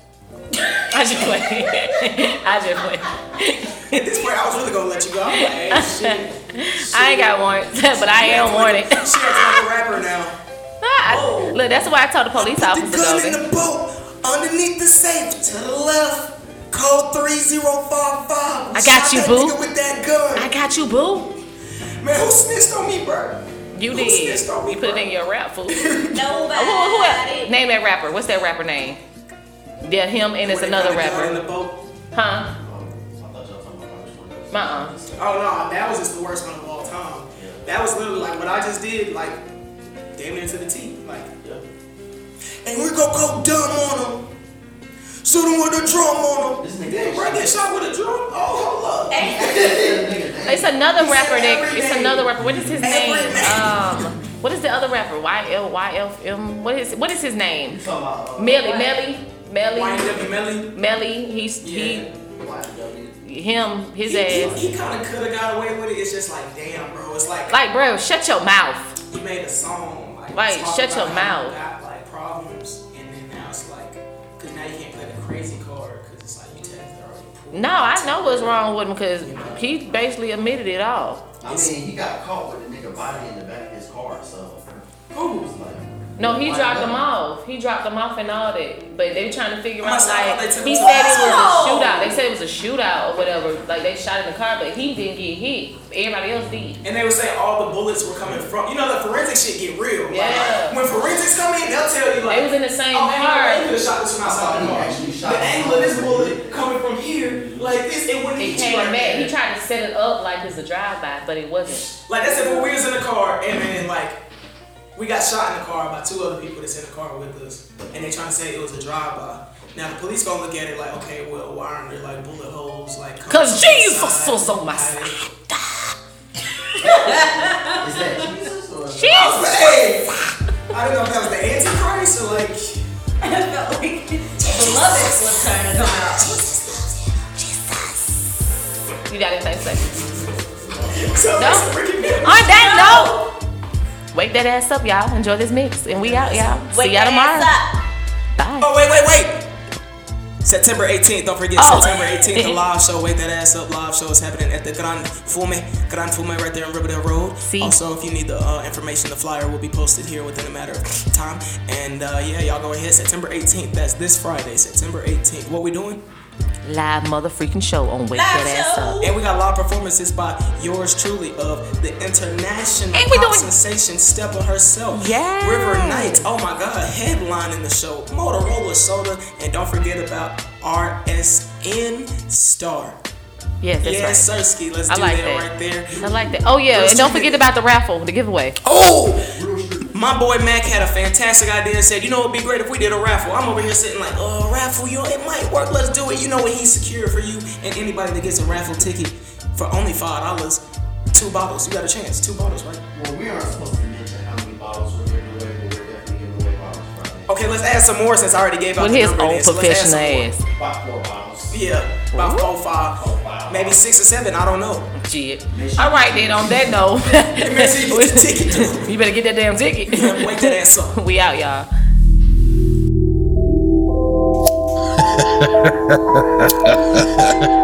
I just went. I just went. At this point, I was really gonna let you go. I'm like, hey, shit, shit. I ain't got warrants, but I am warning. She acts like a rapper now. I, look, that's why I told the police officer. The gun in the boat, underneath the safe, to the left. Code three zero five five. I got you, boo. With that gun. I got you, boo. Man, who snitched on me, bro? You did. You put it in your rap, fool. Nobody. Oh, who, who, who name that rapper? What's that rapper name? Yeah, him and it's another rapper. In the boat? Huh? Uh-uh. Oh, no, that was just the worst one of all time. Yeah. That was literally like what I just did, like, damn it to the T. Like, yeah. And we gonna go dumb on him. Shoot him with a drum on him. This nigga right there shot with a drum? Oh, hold up. It's another rapper that, it's another rapper. What is his name? Um, what is the other rapper? Y L Y F M. What is, what is his name? Melly, Melly. Melly, Y W Melly, Melly, he's yeah. he, him, his he, ass. He, he kind of could have got away with it. It's just like, damn, bro. It's like, like, bro, shut your mouth. You made a song, like, like shut your mouth. Got, like problems, and then now it's like, cause now you can't play the crazy card, cause it's like you tapped the already pool. No, I know what's wrong with him, cause you know, he basically admitted it all. I it's, mean, he got caught with a nigga body in the back of his car, so who was like. No, he dropped them off. He dropped them off and all that. But they were trying to figure out, like, he said it was a shootout. They said it was a shootout or whatever. Like, they shot in the car, but he didn't get hit. Everybody else did. And they were saying all the bullets were coming from, you know, the forensic shit get real. Yeah. Like, when forensics come in, they'll tell you, like, they was in the same car. Oh, you could have shot this from outside the car. The angle of this bullet coming from here, like, this, it wouldn't hit you like that. He tried to set it up like it's a drive-by, but it wasn't. Like, that's if we was in the car and then, like, we got shot in the car by two other people that's in the car with us, and they trying to say it was a drive-by. Now the police gonna look at it like, okay, well, why aren't there like bullet holes? Like, cause Jesus was on my side. Is that Jesus or? Jesus. I was like, hey, I don't know if that was the Antichrist or like. I felt like beloved was trying to come out. Jesus, Jesus. You got anything to say? So no. On that note. Wake that ass up, y'all. Enjoy this mix. And we out, y'all. Wake See y'all tomorrow. Wake that ass up. Bye. Oh, wait, wait, wait. September eighteenth, don't forget, oh. September eighteenth, the live show, Wake That Ass Up live show is happening at the Grand Fumet, Grand Fumet right there on Riverdale Road. See? Also, if you need the uh, information, the flyer will be posted here within a matter of time. And uh, yeah, y'all go ahead, September eighteenth, that's this Friday, September eighteenth. What we doing? Live motherfreaking show on Wake That Ass Up. And we got live performances by yours truly of the international pop doing- sensation Steppa herself. Yeah. River Nights. Oh my God. Headlining the show. Motorola Soda. And don't forget about R S N Star. Yes, that's yes, right. Yes, Sirski. Let's I do like that, that right there. I like that. Oh, yeah. Let's and don't forget it. About the raffle, the giveaway. Oh! My boy Mac had a fantastic idea and said, you know, it would be great if we did a raffle. I'm over here sitting like, oh, raffle, you know, it might work. Let's do it. You know what? He's secure for you. And anybody that gets a raffle ticket for only five dollars, two bottles. You got a chance. Two bottles, right? Well, we aren't supposed to mention how many bottles we're giving away, but we're definitely giving away bottles Friday. Okay, let's add some more since I already gave out the number. With his own professional ass. About four bottles. Yeah, about four, five. Four, five. Maybe six or seven. I don't know. Shit. All right, then, on that note, you better get that damn ticket. Wake that ass up. We out, y'all.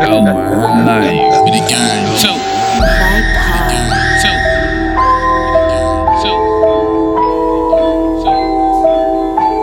Oh, my life. With a gun, too. With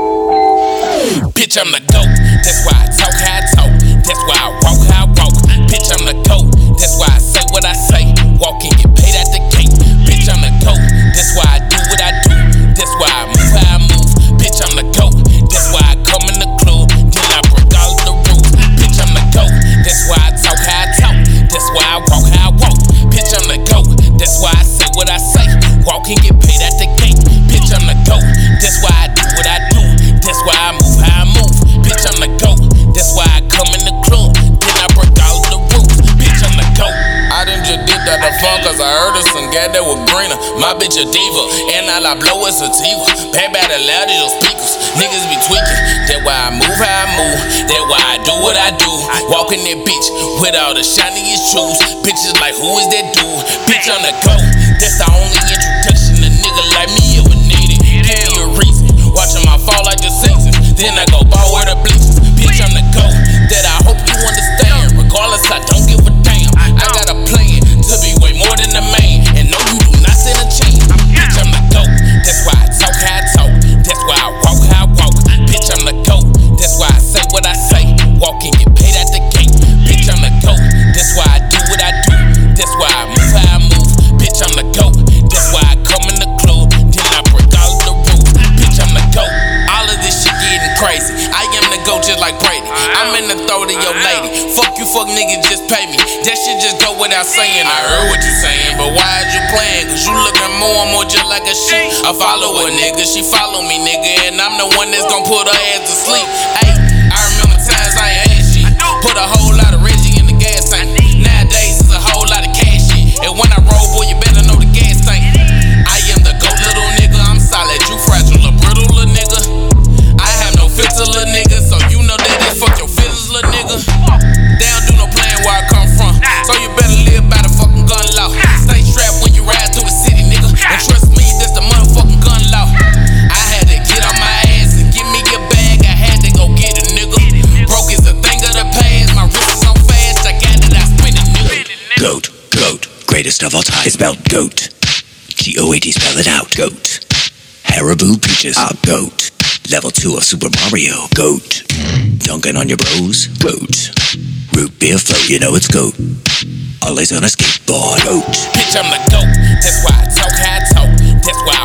a gun, too. Bitch, I'm the GOAT. That's why I talk how I talk. That's why I walk how I walk. Bitch, I'm the GOAT. That's why I say what I say. Walk and get paid at the gate. Bitch, I'm the GOAT. That's why I do what I do. That's why I move how I move. Bitch, I'm the GOAT. That's why I come in the club. Then I break all of the rules. Bitch, I'm the GOAT. That's why I talk how I talk. That's why I walk how I walk. Bitch, I'm the GOAT. That's why I say what I say. Walk and get paid at the gate. Bitch, I'm the GOAT. That's why I do what I do. That's why I move how I move. Bitch, I'm the GOAT. That's why I come in the club. Then I break all of the rules. Bitch, I'm the GOAT. I done just dipped out the phone cause I heard her some guy that was greener. My bitch a diva, and all I blow is sativa. Bad by the loud of speakers, niggas be tweaking. That why I move how I move, that why I do what I do. Walking that bitch with all the shiniest shoes. Bitches like, who is that dude? Bitch, I'm the GOAT. That's the only introduction a nigga like me ever needed. Give me a reason, watching my fall like the Simpsons. Then I go ball where the bleachers. Bitch, I'm the GOAT. That I hope you understand. Regardless, I don't give a damn. I got a plan to be way more than a man. And no, you do not sit a chain. Bitch, I'm the GOAT. That's why I talk how I talk. That's why I walk how I walk. Bitch, I'm the GOAT. That's why I say what I say. Walk and get paid at the gate. Bitch, I'm the GOAT. That's why I do what I do. That's why I move how I move. Bitch, I'm the GOAT. That's why I come in the club. Then I break all of the rules. Bitch, I'm the GOAT. All of this shit getting crazy. I am the GOAT just like Brady. I'm in the throat of your lady. Fuck you, fuck niggas, just pay me. That shit just go without saying. I heard what you saying, but why is you playing? Cause you looking more and more just like a sheep. I follow a nigga, she follow me, nigga. And I'm the one that's gon' put her ass to sleep. Ayy, I remember times I ain't had shit. Put a whole lot of Reggie in the gas tank. Nowadays it's a whole lot of cash shit. And when I roll, boy, you better know the gas tank. I am the GOAT, little nigga. I'm solid, you fragile, a brittle, little nigga. I have no filter, little nigga. So you know that it fuck your feelings, little nigga. They don't do no playing where I come from. So you better live by the fucking gun law. Stay strapped when you ride through the city, nigga. And trust me, that's the motherfucking gun law. I had to get on my ass and give me your bag. I had to go get it, nigga. Broke is a thing of the past. My wrist is on fast. I got it, I spin it, nigga. Goat, goat, greatest of all time. It's about goat. G O A T, spell it out. Goat. Haribo peaches. Ah, goat. Level two of Super Mario. Goat. Dunking on your bros. Goat. Root beer float. You know it's goat. Always on a skateboard. Goat. Bitch, I'm the GOAT. That's why I talk how I talk. That's why